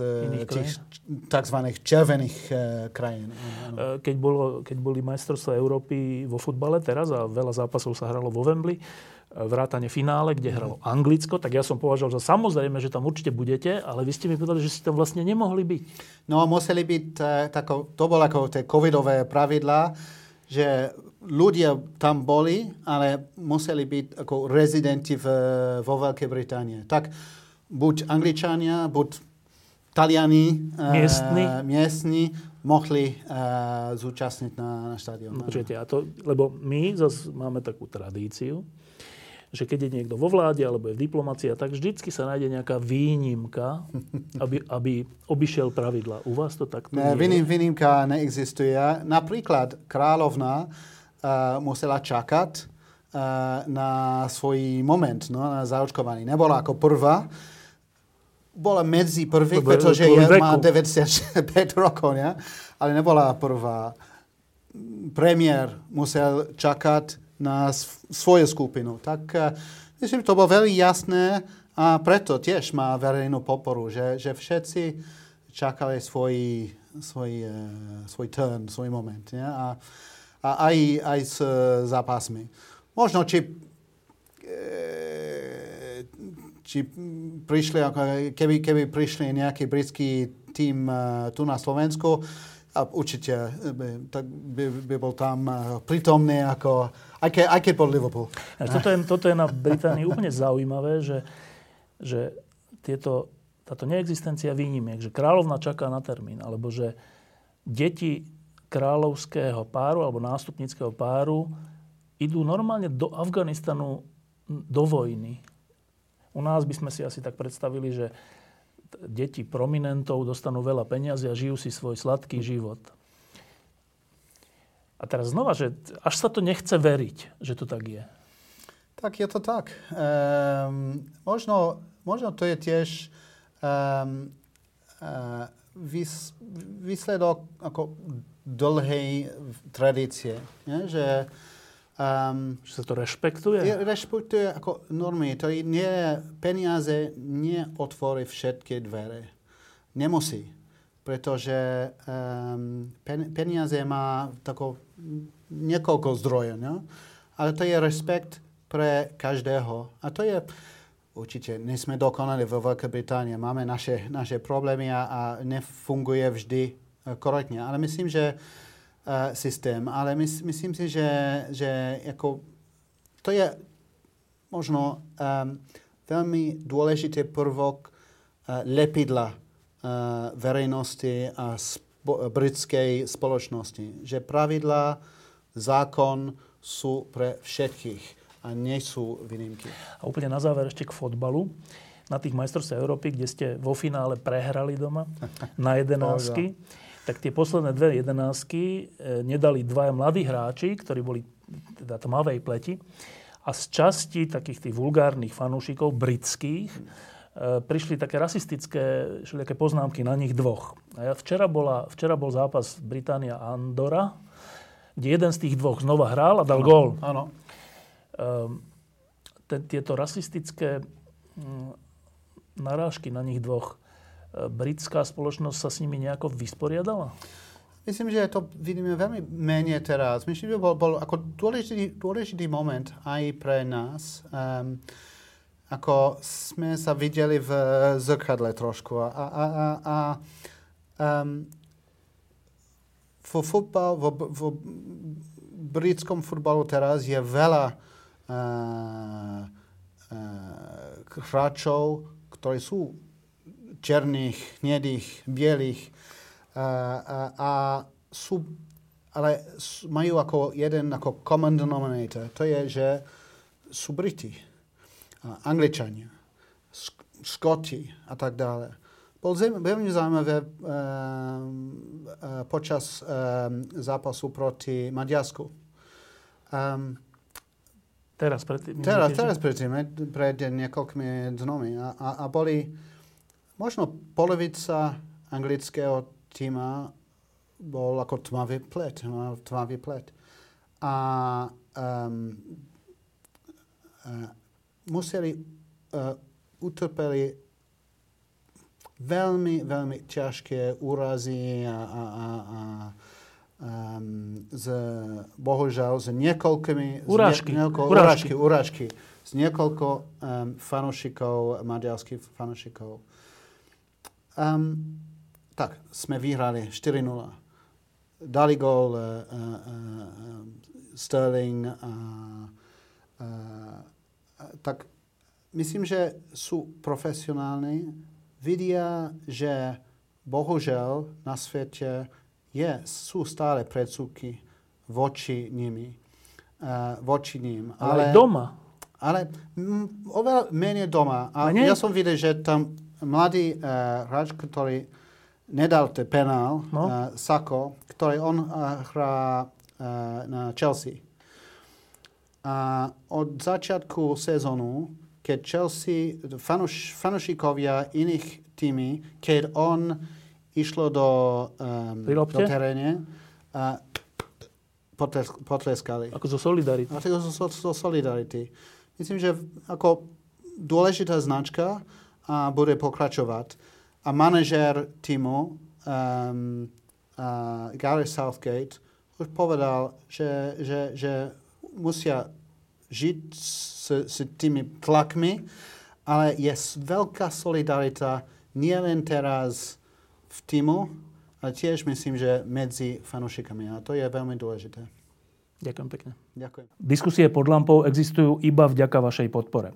tých tzv. Červených uh, krajín. Ano. Keď, bolo, keď boli majstrovstvá Európy vo futbale teraz a veľa zápasov sa hralo vo Wembley, vrátane finále, kde hralo Anglicko, tak ja som považoval, že samozrejme, že tam určite budete, ale vy ste mi povedali, že ste tam vlastne nemohli byť. No, museli byť, tako, to bolo ako tie covidové pravidlá, že ľudia tam boli, ale museli byť ako rezidenti v, vo Veľkej Británii. Tak buď Angličania, buď Taliani, miestni, e, miestni mohli e, zúčastniť na, na štádion. No, počujete, a to, lebo my zase máme takú tradíciu, že keď je niekto vo vláde alebo je v diplomácii, tak vždycky sa nájde nejaká výnimka, aby, aby obišiel pravidla. U vás to takto ne, nie je? Výnimka neexistuje. Napríklad kráľovna e, musela čakať e, na svoj moment, no, na zaočkovaní. Nebola ako prvá. Bola medzi prvých, pretože je, má deväťdesiatpäť rokov, ne? Ale nebola prvá. Premiér musel čakať na svoju skupinu. Tak uh, myslím, to bolo veľmi jasné a preto tiež má verejnú podporu, že, že všetci čakali svoj, svoj, uh, svoj turn, svoj moment. Ne? A, a aj, aj s uh, zápasmi. Možno, či uh, či prišli, keby, keby prišli nejaký britský tím tu na Slovensku, a určite tak by, by bol tam prítomný, ako, aj, ke, aj keď bol Liverpool. Toto je, toto je na Británii úplne zaujímavé, že, že tieto, táto neexistencia výnimiek, že kráľovna čaká na termín, alebo že deti kráľovského páru alebo nástupníckeho páru idú normálne do Afganistanu do vojny. U nás by sme si asi tak predstavili, že deti prominentov dostanú veľa peniazy a žijú si svoj sladký život. A teraz znova, že až sa to nechce veriť, že to tak je. Tak je to tak. Um, možno, možno to je tiež um, uh, vys, výsledok ako dlhej tradície. Nie? Že Um, že sa to rešpektuje? Je, rešpektuje ako normy. To nie, peniaze neotvorí všetky dvere. Nemusí. Pretože um, pen, peniaze má tako, niekoľko zdrojov. Ne? Ale to je respekt pre každého. A to je určite, nie sme dokonali vo Veľkej Británii. Máme naše, naše problémy a, a nefunguje vždy korektne. Ale myslím, že systém, ale mys, myslím si, že, že jako to je možno um, velmi důležitý prvok uh, lepidla uh, verejnosti a spo- britské společnosti, že pravidla, zákon jsou pre všetkých a nie sú výnimky. A úplně na záver ještě k fotbalu. Na tých majstrovstvách Európy, kde ste vo finále prehrali doma na jedenáctky, tak tie posledné dve jedenáctky nedali dvaja mladí hráči, ktorí boli teda tmavej pleti a z časti takých tých vulgárnych fanúšikov britských prišli také rasistické všelijaké poznámky na nich dvoch. A ja, včera, bola, včera bol zápas Británia Andora, kde jeden z tých dvoch znova hral a dal gól. Áno. Tieto rasistické narážky na nich dvoch. Britská spoločnosť sa s nimi nejako vysporiadala? Myslím, že to vidíme veľmi menej teraz. Myslím, že bol, bol ako dôležitý, dôležitý moment aj pre nás. Um, ako sme sa videli v zrkadle trošku. A, a, a, a um, vo futbal, vo, vo britskom futbalu teraz je veľa uh, hráčov, ktorí sú černých, hnedých, bielých a, a, a sú, ale majú ako jeden ako common denominator. To je, že sú Briti, Angličania, Skoti a tak dále. Bol veľmi zaujímavé um, počas um, zápasu proti Maďarsku. Um, Teraz predtým. Teraz, teraz predtým, pred niekoľkými dňami. A, a, a boli možno polovica anglického tíma bol ako tmavý plet. Tmavý plet. A um, uh, museli uh, utrpeli veľmi, veľmi ťažké úrazy a, a, a, a Um, z, bohužiaľ, s niekoľkými urážky, z niekoľko, urážky. Urážky, urážky, z niekoľko um, fanúšikov, maďarských fanúšikov. Um, tak, sme vyhrali štyri nula. Dali gól uh, uh, uh, Sterling. Uh, uh, tak, myslím, že sú profesionálni. Vidia, že bohužiaľ na svete je, sú stále predsudky voči nimi, uh, voči ním. Ale, ale doma. Ale m, oveľa menej doma. A menej? Ja som videl, že tam mladý uh, hráč, ktorý nedal ten penál, no. uh, Sako, ktorý on uh, hrá uh, na Chelsea. A od začiatku sezónu, keď Chelsea, fanuš, fanušikovia iných tímy, keď on išlo do, um, do teréne a potleskali. Ako zo solidarity. Ako zo, zo solidarity. Myslím, že ako dôležitá značka a bude pokračovať. A manažér tímu, um, uh, Gary Southgate, už povedal, že, že, že musia žiť s, s tými tlakmi, ale je veľká solidarita nielen teraz v týmu, ale tiež myslím, že medzi fanúšikami. A to je veľmi dôležité. Ďakujem pekne. Ďakujem. Diskusie pod lampou existujú iba vďaka vašej podpore.